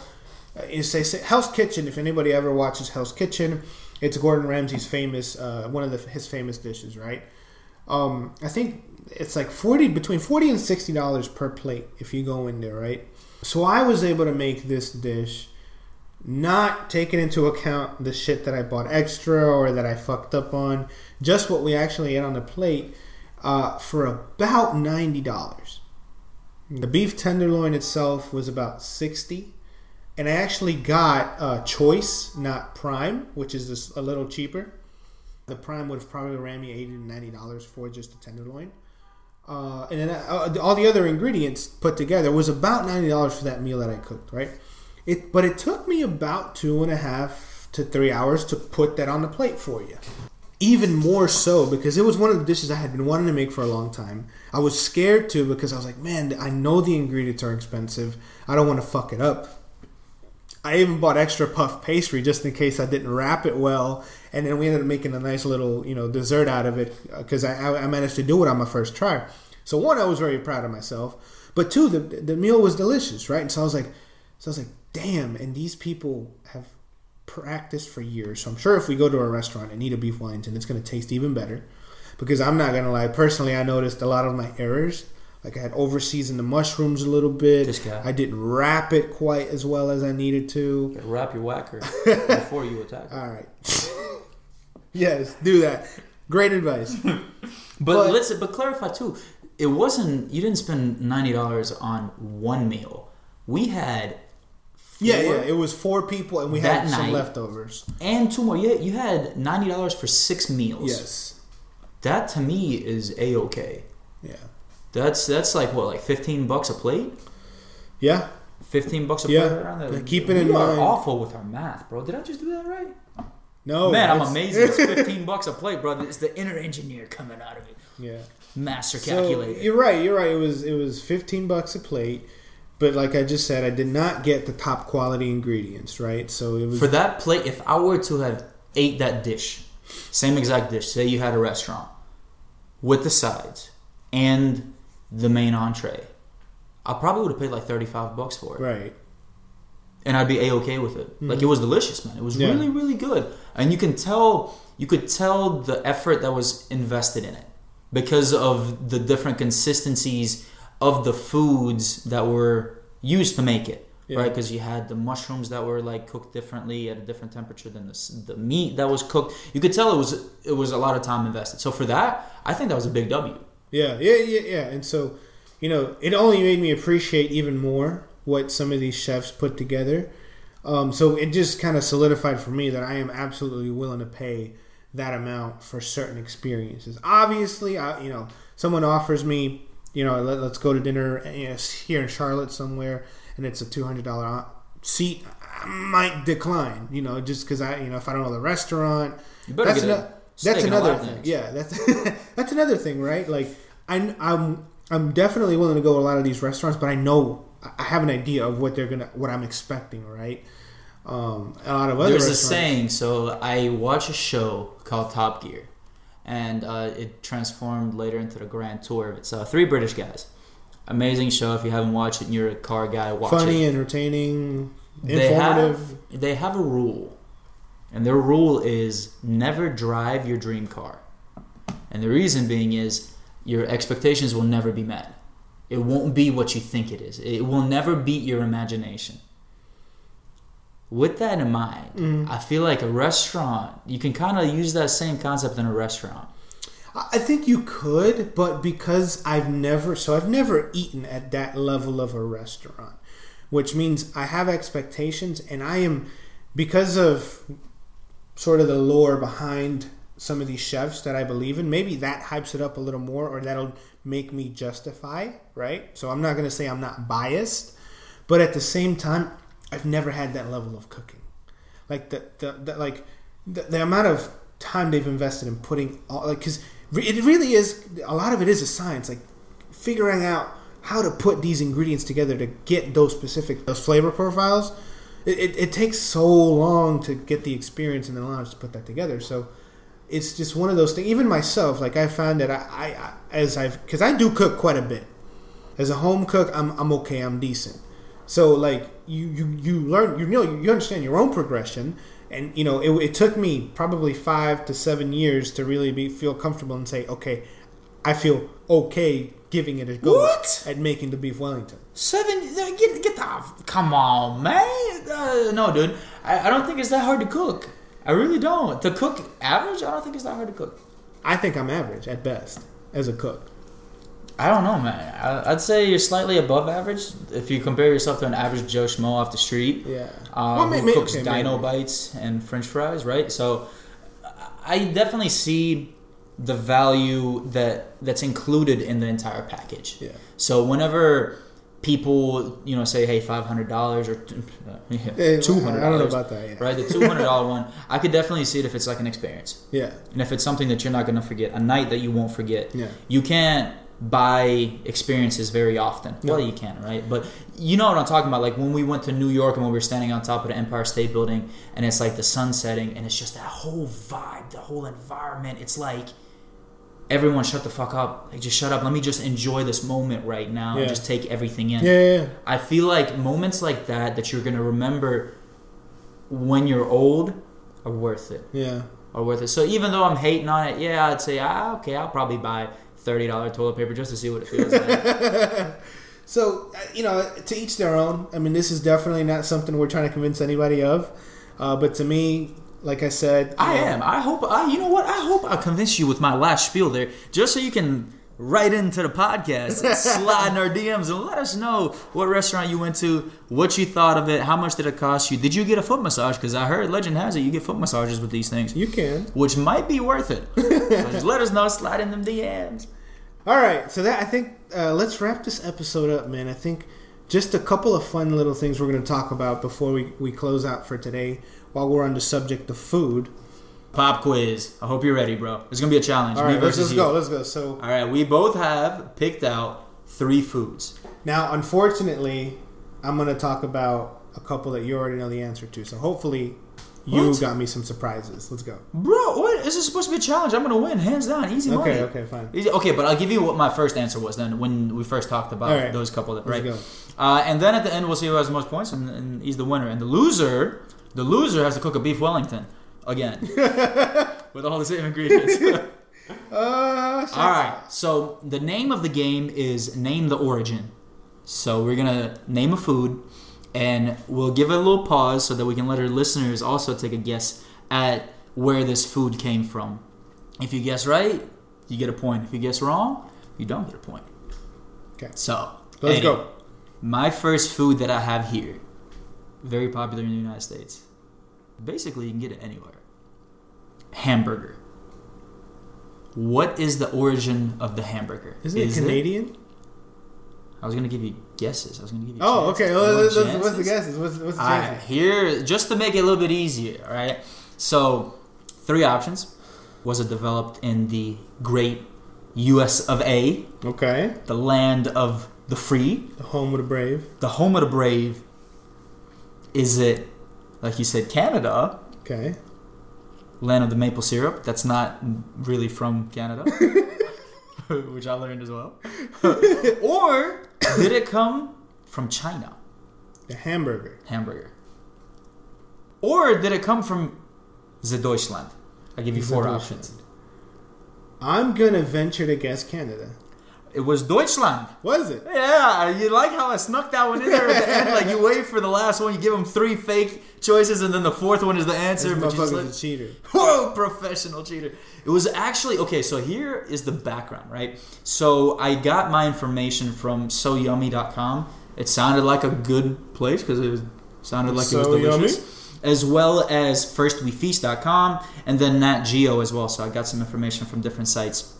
you say, say Hell's Kitchen. If anybody ever watches Hell's Kitchen, it's Gordon Ramsay's famous, uh, one of the, his famous dishes, right? Um, I think it's like forty between forty and sixty dollars per plate if you go in there, right? So I was able to make this dish, not taking into account the shit that I bought extra or that I fucked up on, just what we actually ate on the plate. Uh, for about ninety dollars. The beef tenderloin itself was about sixty dollars. And I actually got uh, Choice, not Prime, which is just a little cheaper. The Prime would have probably ran me eighty dollars to ninety dollars for just the tenderloin. Uh, and then uh, all the other ingredients put together was about ninety dollars for that meal that I cooked, right? It, but it took me about two and a half to three hours to put that on the plate for you. Even more so because it was one of the dishes I had been wanting to make for a long time. I was scared to because I was like, man, I know the ingredients are expensive. I don't want to fuck it up. I even bought extra puff pastry just in case I didn't wrap it well. And then we ended up making a nice little, you know, dessert out of it because I, I managed to do it on my first try. So one, I was very proud of myself. But two, the the meal was delicious, right? And so I was like, so I was like, damn. And these people have practiced for years, so I'm sure if we go to a restaurant and eat a beef Wellington, it's going to taste even better. Because I'm not going to lie, personally, I noticed a lot of my errors. Like I had overseasoned the mushrooms a little bit. I didn't wrap it quite as well as I needed to. You wrap your whacker before you attack. All right. Yes, do that. Great advice. but, but let's but clarify too. It wasn't you didn't spend ninety dollars on one meal. We had. Four, yeah, yeah, it was four people, and we had some night, leftovers. And two more. You, you had ninety dollars for six meals. Yes. That, to me, is A-okay. Yeah. That's, that's like, what, like fifteen bucks a plate? Yeah. fifteen bucks a yeah. plate around there. Keep it in mind. We are awful with our math, bro. Did I just do that right? No. Man, I'm amazing. It's fifteen bucks a plate, bro. It's the inner engineer coming out of it. Yeah. Master calculator. So, you're right, you're right. It was, it was fifteen bucks a plate. But like I just said, I did not get the top quality ingredients, right? So it was for that plate. If I were to have ate that dish, same exact dish, say you had a restaurant with the sides and the main entree, I probably would have paid like thirty-five bucks for it, right? And I'd be A-okay with it. Mm-hmm. Like it was delicious, man. It was yeah. really, really good, and you can tell you could tell the effort that was invested in it because of the different consistencies of the foods that were used to make it, yeah. right? Because you had the mushrooms that were like cooked differently at a different temperature than the, the meat that was cooked. You could tell it was it was a lot of time invested. So for that, I think that was a big W. Yeah, yeah, yeah, yeah. And so, you know, it only made me appreciate even more what some of these chefs put together. Um, so it just kind of solidified for me that I am absolutely willing to pay that amount for certain experiences. Obviously, I, you know, someone offers me, you know, let, let's go to dinner you know, here in Charlotte somewhere, and it's a two hundred dollars seat. I might decline, you know, just because I, you know, if I don't know the restaurant. You better that's get an, That's another thing. Next. Yeah, that's that's another thing, right? Like, I, I'm I'm definitely willing to go to a lot of these restaurants, but I know I have an idea of what they're gonna, what I'm expecting, right? Um, a lot of other. There's a saying. So I watch a show called Top Gear. And uh, it transformed later into the Grand Tour. It's uh, three British guys. Amazing show. If you haven't watched it and you're a car guy, watch it. Funny, entertaining, informative. They have, they have a rule. And their rule is never drive your dream car. And the reason being is your expectations will never be met. It won't be what you think it is. It will never beat your imagination. With that in mind, mm. I feel like a restaurant, you can kind of use that same concept in a restaurant. I think you could, but because I've never, so I've never eaten at that level of a restaurant, which means I have expectations, and I am, because of sort of the lore behind some of these chefs that I believe in, maybe that hypes it up a little more, or that'll make me justify, right? So I'm not going to say I'm not biased, but at the same time, I've never had that level of cooking. Like the the, the like the, the amount of time they've invested in putting all, like, because it really is, a lot of it is a science, like figuring out how to put these ingredients together to get those specific, those flavor profiles. It, it, it takes so long to get the experience and the knowledge to put that together. So it's just one of those things. Even myself, like I found that I, I, I as I've, because I do cook quite a bit. As a home cook, I'm I'm okay, I'm decent. So like you you, you learn, you know, you understand your own progression. And, you know, it, it took me probably five to seven years to really be feel comfortable and say, okay, I feel okay giving it a go what? at making the beef Wellington. Seven? Get, get the... Come on, man. Uh, no, dude. I, I don't think it's that hard to cook. I really don't. To cook average, I don't think it's that hard to cook. I think I'm average at best as a cook. I don't know, man. I, I'd say you're slightly above average if you compare yourself to an average Joe Schmo off the street. Yeah. Um, well, maybe, who cooks okay, dino maybe. bites and French fries, right? So I definitely see the value that that's included in the entire package. Yeah. So whenever people, you know, say, hey, five hundred dollars or two hundred dollars. I don't know about that. Yeah. Right? The two hundred dollars one, I could definitely see it if it's like an experience. Yeah. And if it's something that you're not going to forget, a night that you won't forget. Yeah. You can't buy experiences very often. No. Well, you can, right? But you know what I'm talking about. Like when we went to New York and when we were standing on top of the Empire State Building and it's like the sun setting and it's just that whole vibe, the whole environment. It's like, everyone shut the fuck up. Like, just shut up. Let me just enjoy this moment right now yeah. and just take everything in. Yeah, yeah, yeah. I feel like moments like that that you're going to remember when you're old are worth it. Yeah. Are worth it. So even though I'm hating on it, yeah, I'd say, ah, okay, I'll probably buy thirty dollars toilet paper just to see what it feels like. So, you know, to each their own. I mean, this is definitely not something we're trying to convince anybody of. Uh, but to me... Like I said, I know. am. I hope. I. You know what? I hope I convinced you with my last spiel there, just so you can write into the podcast, and slide in our D Ms, and let us know what restaurant you went to, what you thought of it, how much did it cost you, did you get a foot massage? Because I heard legend has it you get foot massages with these things. You can, which might be worth it. So just let us know. Slide in them D Ms. All right. So that I think uh, let's wrap this episode up, man. I think just a couple of fun little things we're going to talk about before we, we close out for today. While we're on the subject of food. Pop quiz. I hope you're ready, bro. It's going to be a challenge. All right, let's just go. Let's go. So, all right, we both have picked out three foods. Now, unfortunately, I'm going to talk about a couple that you already know the answer to. So hopefully you what? got me some surprises. Let's go. Bro, what? Is this supposed to be a challenge? I'm going to win. Hands down. Easy money. Okay, okay, fine. Easy. Okay, but I'll give you what my first answer was then when we first talked about right. those couple. That, right? Let's go. Uh, and then at the end, we'll see who has the most points, and, and he's the winner. And the loser... The loser has to cook a beef Wellington again with all the same ingredients. uh, all right. So the name of the game is Name the Origin. So we're going to name a food, and we'll give it a little pause so that we can let our listeners also take a guess at where this food came from. If you guess right, you get a point. If you guess wrong, you don't get a point. Okay. So let's Eddie, go. My first food that I have here, very popular in the United States. Basically, you can get it anywhere. Hamburger. What is the origin of the hamburger? Isn't it is Canadian? It? I was going to give you guesses. I was going to give you Oh, chances. okay. What's, what's, what's the guesses? What's, what's the chances? Right, here, just to make it a little bit easier, all right? So, three options. Was it developed in the great U S of A? Okay. The land of the free? The home of the brave. The home of the brave. Is it, like you said, Canada? Okay. Land of the maple syrup. That's not really from Canada, which I learned as well. Or did it come from China? The hamburger. Hamburger. Or did it come from the Deutschland? I give you the four options. I'm going to venture to guess Canada. It was Deutschland. Was it? Yeah. You like how I snuck that one in there at the end? Like, you wait for the last one. You give them three fake choices, and then the fourth one is the answer. This motherfucker's like, a cheater. Whoa, professional cheater. It was actually... Okay, so here is the background, right? So I got my information from so yummy dot com. It sounded like a good place because it was, sounded like so it was delicious. Yummy. As well as first we feast dot com and then Nat Geo as well. So I got some information from different sites.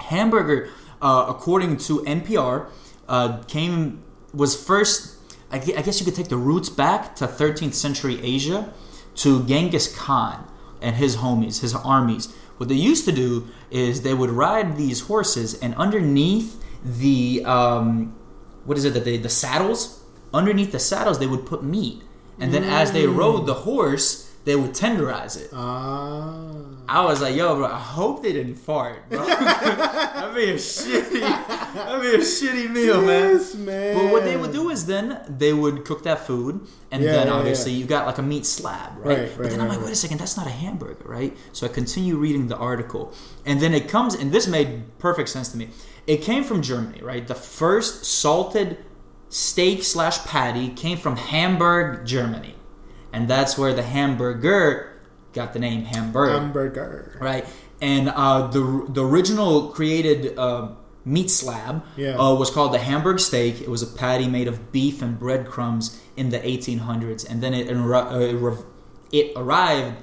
Hamburger... Uh, according to N P R, uh, came was first I guess you could take the roots back to thirteenth century Asia, to Genghis Khan and his homies, his armies. What they used to do is they would ride these horses, and underneath the um, what is it that they the saddles? Underneath the saddles, they would put meat, and then mm. as they rode the horse, they would tenderize it. Ah. I was like, yo, bro, I hope they didn't fart, bro. That'd be a shitty, that'd be a shitty meal, yes, man. man. But what they would do is then they would cook that food, and yeah, then yeah, obviously yeah. you got like a meat slab, right? right but right, then I'm right, like, wait right. a second, that's not a hamburger, right? So I continue reading the article, and then it comes, and this made perfect sense to me. It came from Germany, right? The first salted steak slash patty came from Hamburg, Germany. And that's where the hamburger got the name hamburger. Hamburger. Right. And uh, the the original created uh, meat slab yeah. uh, was called the Hamburg steak. It was a patty made of beef and breadcrumbs in the eighteen hundreds. And then it, uh, it arrived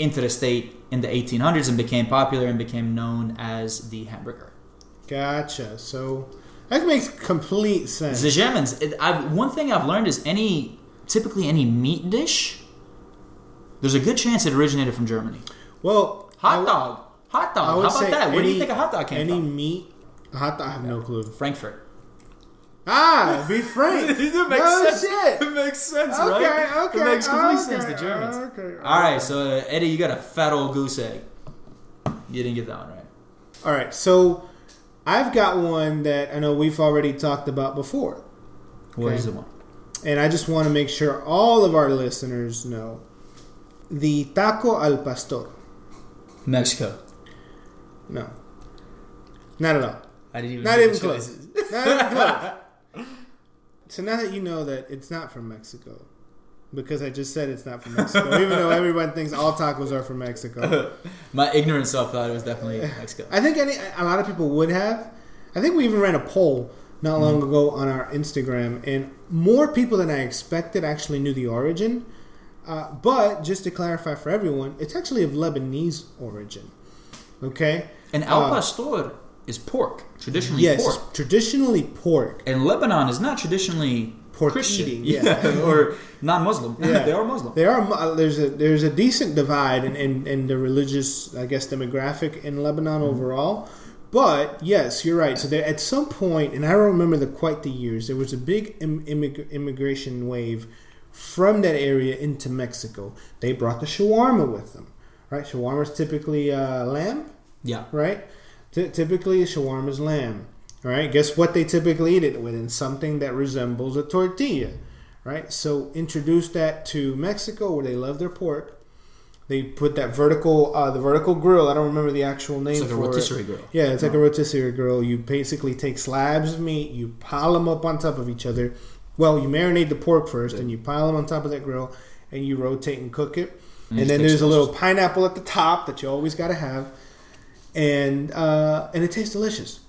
into the state in the eighteen hundreds and became popular and became known as the hamburger. Gotcha. So that makes complete sense. The Germans. It, I've, one thing I've learned is any... typically any meat dish, there's a good chance it originated from Germany. Well, hot w- dog, hot dog. How about that? Any, where do you think a hot dog came any from? Any meat, hot dog. I have no clue. Frankfurt. Ah, be frank. It makes no sense. Shit. It makes sense, okay, right? Okay, okay. It makes complete okay, sense. The Germans. Okay. okay. All right, so uh, Eddie, you got a fat old goose egg. You didn't get that one right. All right, so I've got one that I know we've already talked about before. Okay. What is the one? And I just want to make sure all of our listeners know the taco al pastor. Mexico. No. Not at all. I didn't even Not even close. Not even close. So now that you know that it's not from Mexico, because I just said it's not from Mexico, even though everyone thinks all tacos are from Mexico. My ignorant self thought it was definitely Mexico. I think any, a lot of people would have. I think we even ran a poll not long mm. ago on our Instagram, and more people than I expected actually knew the origin. Uh, but just to clarify for everyone, it's actually of Lebanese origin. Okay? And al pastor uh, is pork. Traditionally yes, pork. Yes, traditionally pork. And Lebanon is not traditionally pork Christian. Eating, yeah. Or non-Muslim. Yeah. They are Muslim. They are, uh, there's, a, there's a decent divide in, in, in the religious, I guess, demographic in Lebanon mm. overall. But, yes, you're right. So there, at some point, and I don't remember the, quite the years, there was a big Im- immig- immigration wave from that area into Mexico. They brought the shawarma with them, right? Shawarma's typically uh, lamb, yeah, right? T- typically, shawarma's lamb, right? Guess what they typically eat it with? In something that resembles a tortilla, right? So introduce that to Mexico where they love their pork. They put that vertical, uh, the vertical grill. I don't remember the actual name for it. It's like a rotisserie grill. Yeah, it's like a rotisserie grill. You basically take slabs of meat, you pile them up on top of each other. Well, you marinate the pork first, and you pile them on top of that grill, and you rotate and cook it. And, and then there's a little pineapple at the top that you always got to have, and uh, and it tastes delicious.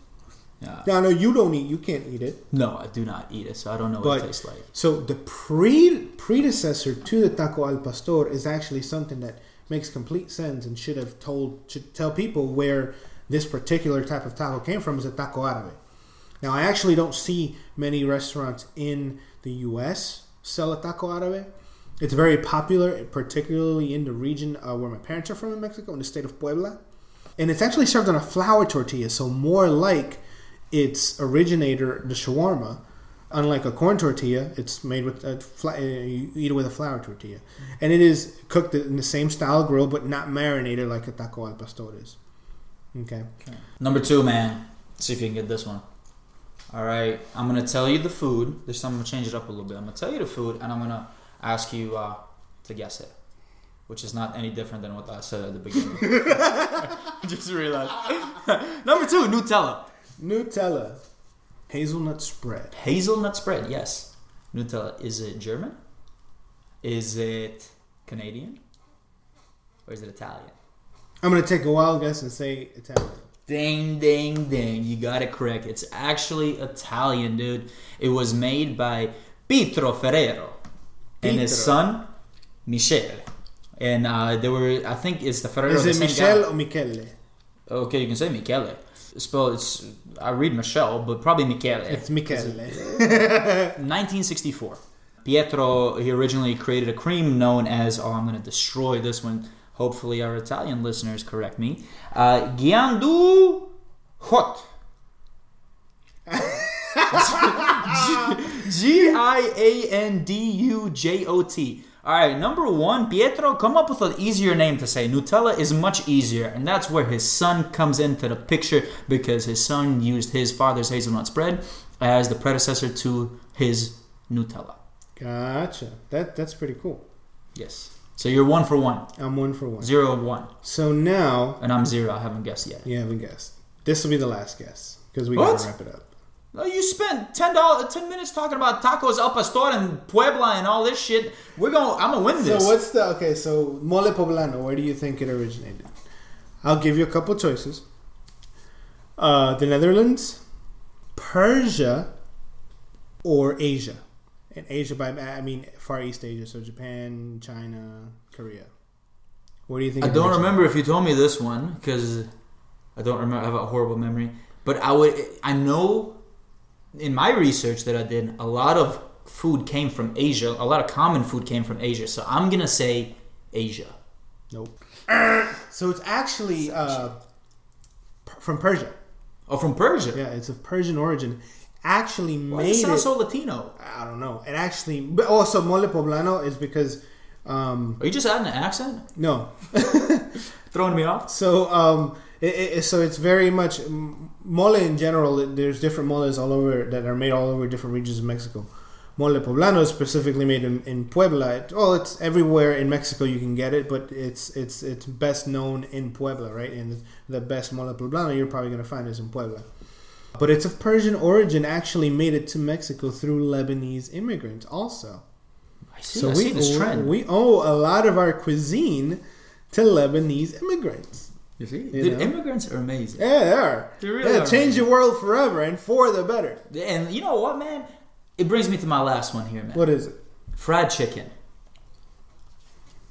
Yeah. Now, I know you don't eat. You can't eat it. No, I do not eat it, so I don't know what but, it tastes like. So the pre- predecessor to the taco al pastor is actually something that makes complete sense and should have told should tell people where this particular type of taco came from is a taco árabe. Now, I actually don't see many restaurants in the U S sell a taco árabe. It's very popular, particularly in the region uh, where my parents are from in Mexico, in the state of Puebla. And it's actually served on a flour tortilla, so more like its originator, the shawarma. Unlike a corn tortilla, it's made with a fla- you eat it with a flour tortilla, and it is cooked in the same style grill, but not marinated like a taco al pastor is. Okay. okay. Number two, man. Let's see if you can get this one. All right, I'm gonna tell you the food. This time I'm gonna change it up a little bit. I'm gonna tell you the food, and I'm gonna ask you uh, to guess it, which is not any different than what I said at the beginning. Just realized. Number two, Nutella. Nutella. Hazelnut spread. Hazelnut spread, yes. Nutella. Is it German? Is it Canadian? Or is it Italian? I'm going to take a wild guess and say Italian. Ding, ding, ding. You got it correct. It's actually Italian, dude. It was made by Pietro Ferrero Pietro. and his son, Michele. And uh, they were, I think it's the Ferrero. Is it Michele or Michele? Okay, you can say Michele. Spell it's I read Michelle, but probably Michele. It's Michele. nineteen sixty-four. Pietro, he originally created a cream known as, oh, I'm going to destroy this one. Hopefully our Italian listeners correct me. Uh, Ghiandu Hot. G I A N D U J O T. All right, number one, Pietro, come up with an easier name to say. Nutella is much easier, and that's where his son comes into the picture because his son used his father's hazelnut spread as the predecessor to his Nutella. Gotcha. That that's pretty cool. Yes. So you're one for one. I'm one for one. Zero and one. So now... And I'm zero. I haven't guessed yet. You haven't guessed. This will be the last guess because we got to wrap it up. You spent ten dollars, ten minutes talking about tacos al pastor and Puebla and all this shit. We're gonna, I'm gonna win this. So what's the okay? So mole poblano. Where do you think it originated? I'll give you a couple choices. Uh, the Netherlands, Persia, or Asia. And Asia by I mean Far East Asia, so Japan, China, Korea. What do you think? I don't remember if you told me this one because I don't remember. I have a horrible memory, but I would. I know. In my research that I did, a lot of food came from Asia. A lot of common food came from Asia. So I'm going to say Asia. Nope. So it's actually uh, from Persia. Oh, from Persia? Yeah, it's of Persian origin. Actually made well, it... sounds so Latino. I don't know. It actually... But also, mole poblano is because... Um, Are you just adding an accent? No. Throwing me off? So... Um, It, it, so it's very much mole in general. There's different moles all over that are made all over different regions of Mexico. Mole poblano is specifically made in, in Puebla. It, well, it's everywhere in Mexico you can get it, but it's it's it's best known in Puebla, right? And the best mole poblano you're probably going to find is in Puebla. But it's of Persian origin. Actually, made it to Mexico through Lebanese immigrants. Also, I see, so I we see this owe, trend. We owe a lot of our cuisine to Lebanese immigrants. You see? You Dude, know? Immigrants are amazing. Yeah, they are. They really yeah, are. Change your world forever and for the better. And you know what, man? It brings me to my last one here, man. What is it? Fried chicken.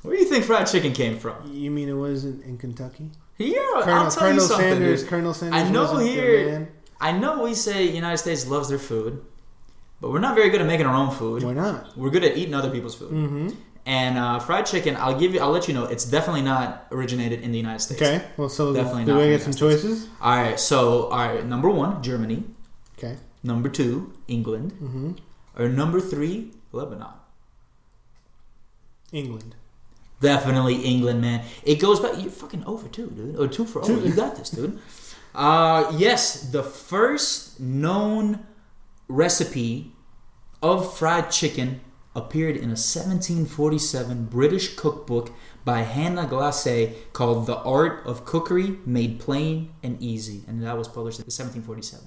Where do you think fried chicken came from? You mean it wasn't in Kentucky? Yeah, Colonel, I'll tell Colonel you something. Sanders, dude. Colonel Sanders I know here, man. I know we say the United States loves their food, but we're not very good at making our own food. Why not? We're good at eating other people's food. Mm-hmm. And uh, fried chicken, I'll give you. I'll let you know. It's definitely not originated in the United States. Okay. Well, so definitely do we get some States. Choices? All right. So, all right. Number one, Germany. Okay. Number two, England. Mm-hmm. Or number three, Lebanon. England. Definitely England, man. It goes back. You're fucking over two, dude. Or two for over. You got this, dude. Uh, yes, the first known recipe of fried chicken appeared in a seventeen forty-seven British cookbook by Hannah Glasse called The Art of Cookery Made Plain and Easy. And that was published in seventeen forty-seven.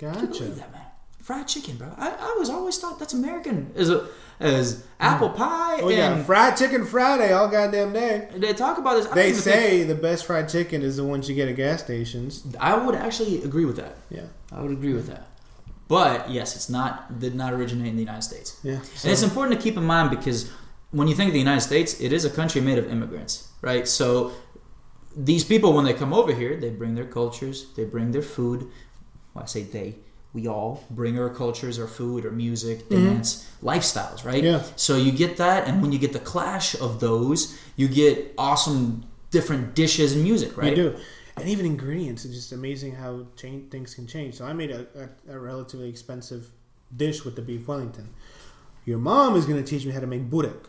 Gotcha. I can't believe that, man. Fried chicken, bro. I, I was always thought that's American. As, a, as apple pie oh, and... yeah. Fried chicken Friday all goddamn day. They talk about this. I they say think... the best fried chicken is the ones you get at gas stations. I would actually agree with that. Yeah. I would agree with that. But yes, it's not did not originate in the United States. Yeah, so. And it's important to keep in mind because when you think of the United States, it is a country made of immigrants, right? So these people, when they come over here, they bring their cultures, they bring their food. Well, I say they, we all bring our cultures, our food, our music, dance, mm-hmm. lifestyles, right? Yeah. So you get that, and when you get the clash of those, you get awesome different dishes and music, right? You do. And even ingredients, it's just amazing how change, things can change. So I made a, a, a relatively expensive dish with the beef Wellington. Your mom is going to teach me how to make burek.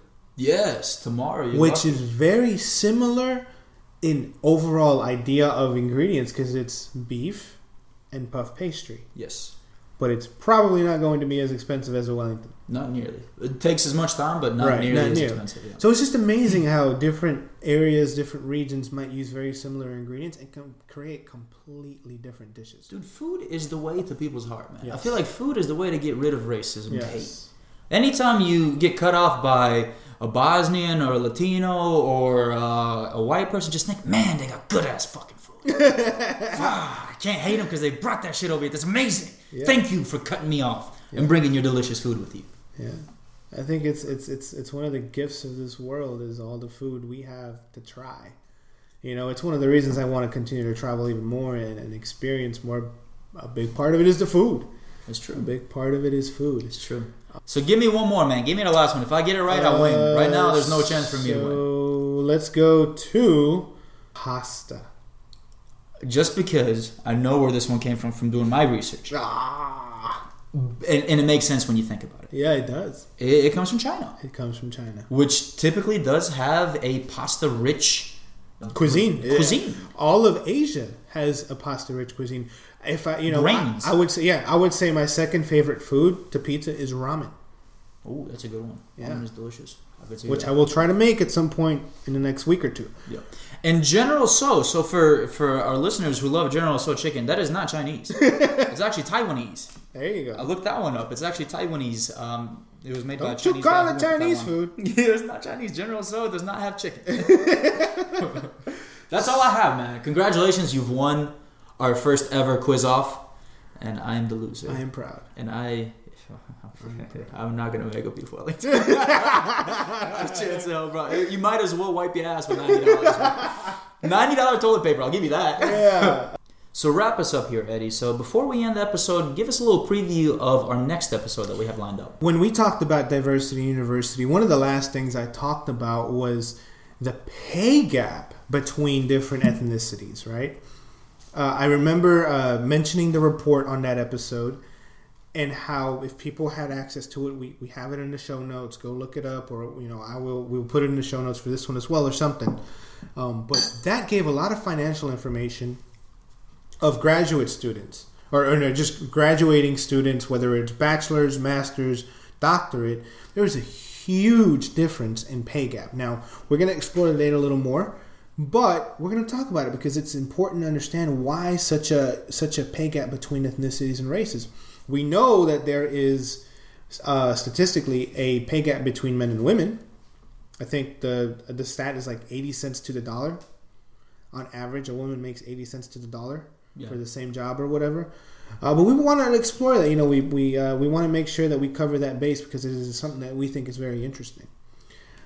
Yes, tomorrow. Which is very similar in overall idea of ingredients because it's beef and puff pastry. Yes. But it's probably not going to be as expensive as a Wellington. Not nearly. It takes as much time, but not right, nearly not as nearly. expensive. Yeah. So it's just amazing how different areas, different regions might use very similar ingredients and can create completely different dishes. Dude, food is the way to people's heart, man. Yes. I feel like food is the way to get rid of racism yes. and hate. Anytime you get cut off by a Bosnian or a Latino or uh, a white person, just think, man, they got good-ass fucking food. I can't hate them because they brought that shit over here. That's amazing. Yeah. Thank you for cutting me off yeah. and bringing your delicious food with you. Yeah, I think it's it's it's it's one of the gifts of this world is all the food we have to try. You know, it's one of the reasons I want to continue to travel even more and, and experience more. A big part of it is the food. It's true. A big part of it is food. It's true. So give me one more, man. Give me the last one. If I get it right, uh, I win. Right now, there's no chance for me so to win. So let's go to pasta. Just because I know where this one came from from doing my research. Ah. And, and it makes sense when you think about it. Yeah, it does. It, it comes from China. It comes from China. Which typically does have a pasta-rich cuisine. Yeah. Cuisine. All of Asia has a pasta-rich cuisine. If I, you know, I, I would say, yeah, I would say my second favorite food to pizza is ramen. Oh, that's a good one. Yeah. Ramen is delicious. I Which that. I will try to make at some point in the next week or two. Yeah. And General So, so for, for our listeners who love General So chicken, that is not Chinese. It's actually Taiwanese. There you go. I looked that one up. It's actually Taiwanese. Um, it was made Don't by a Chinese. You call it Chinese food. It's not Chinese. General So does not have chicken. That's all I have, man. Congratulations, you've won our first ever quiz off, and I'm the loser. I am proud. And I, I'm, I'm not going to make up beef Wellington. Chance to help, bro. You might as well wipe your ass with ninety dollars. ninety dollars toilet paper, I'll give you that. Yeah. So wrap us up here, Eddie. So before we end the episode, give us a little preview of our next episode that we have lined up. When we talked about diversity in university, one of the last things I talked about was the pay gap between different ethnicities, right? Uh, I remember uh, mentioning the report on that episode and how if people had access to it, we, we have it in the show notes. Go look it up, or you know, I will we'll put it in the show notes for this one as well, or something. Um, but that gave a lot of financial information of graduate students, or, or no, just graduating students, whether it's bachelor's, master's, doctorate. There was a huge difference in pay gap. Now we're going to explore the data a little more. But we're going to talk about it because it's important to understand why such a such a pay gap between ethnicities and races. We know that there is uh, statistically a pay gap between men and women. I think the the stat is like eighty cents to the dollar. On average, a woman makes eighty cents to the dollar yeah. for the same job or whatever. Uh, but we want to explore that. You know, we we uh, we want to make sure that we cover that base because it is something that we think is very interesting.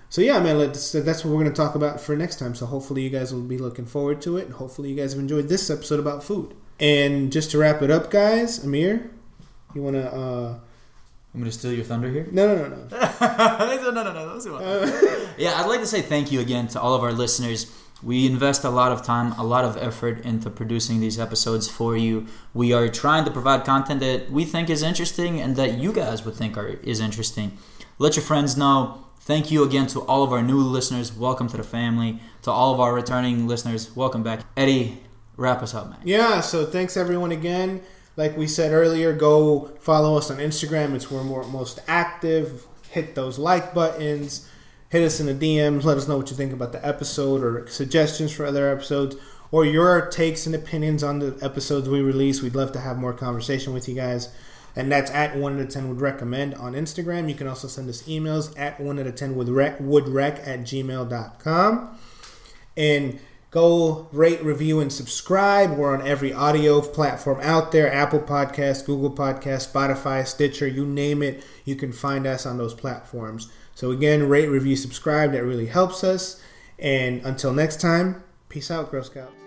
So yeah, man, let's, that's what we're going to talk about for next time. So hopefully you guys will be looking forward to it. And hopefully you guys have enjoyed this episode about food. And just to wrap it up, guys, Amir, you want to... Uh... I'm going to steal your thunder here? No, no, no, no. no, no, no, no. That uh... Yeah, I'd like to say thank you again to all of our listeners. We invest a lot of time, a lot of effort into producing these episodes for you. We are trying to provide content that we think is interesting and that you guys would think are, is interesting. Let your friends know. Thank you again to all of our new listeners. Welcome to the family. To all of our returning listeners, welcome back. Eddie, wrap us up, man. Yeah, so thanks everyone again. Like we said earlier, go follow us on Instagram. It's where we're most active. Hit those like buttons. Hit us in the D Ms. Let us know what you think about the episode or suggestions for other episodes or your takes and opinions on the episodes we release. We'd love to have more conversation with you guys. And that's at one out of ten would recommend on Instagram. You can also send us emails at one out of ten would rec, would rec at gmail dot com. And go rate, review, and subscribe. We're on every audio platform out there. Apple Podcasts, Google Podcasts, Spotify, Stitcher, you name it. You can find us on those platforms. So again, rate, review, subscribe. That really helps us. And until next time, peace out, Girl Scouts.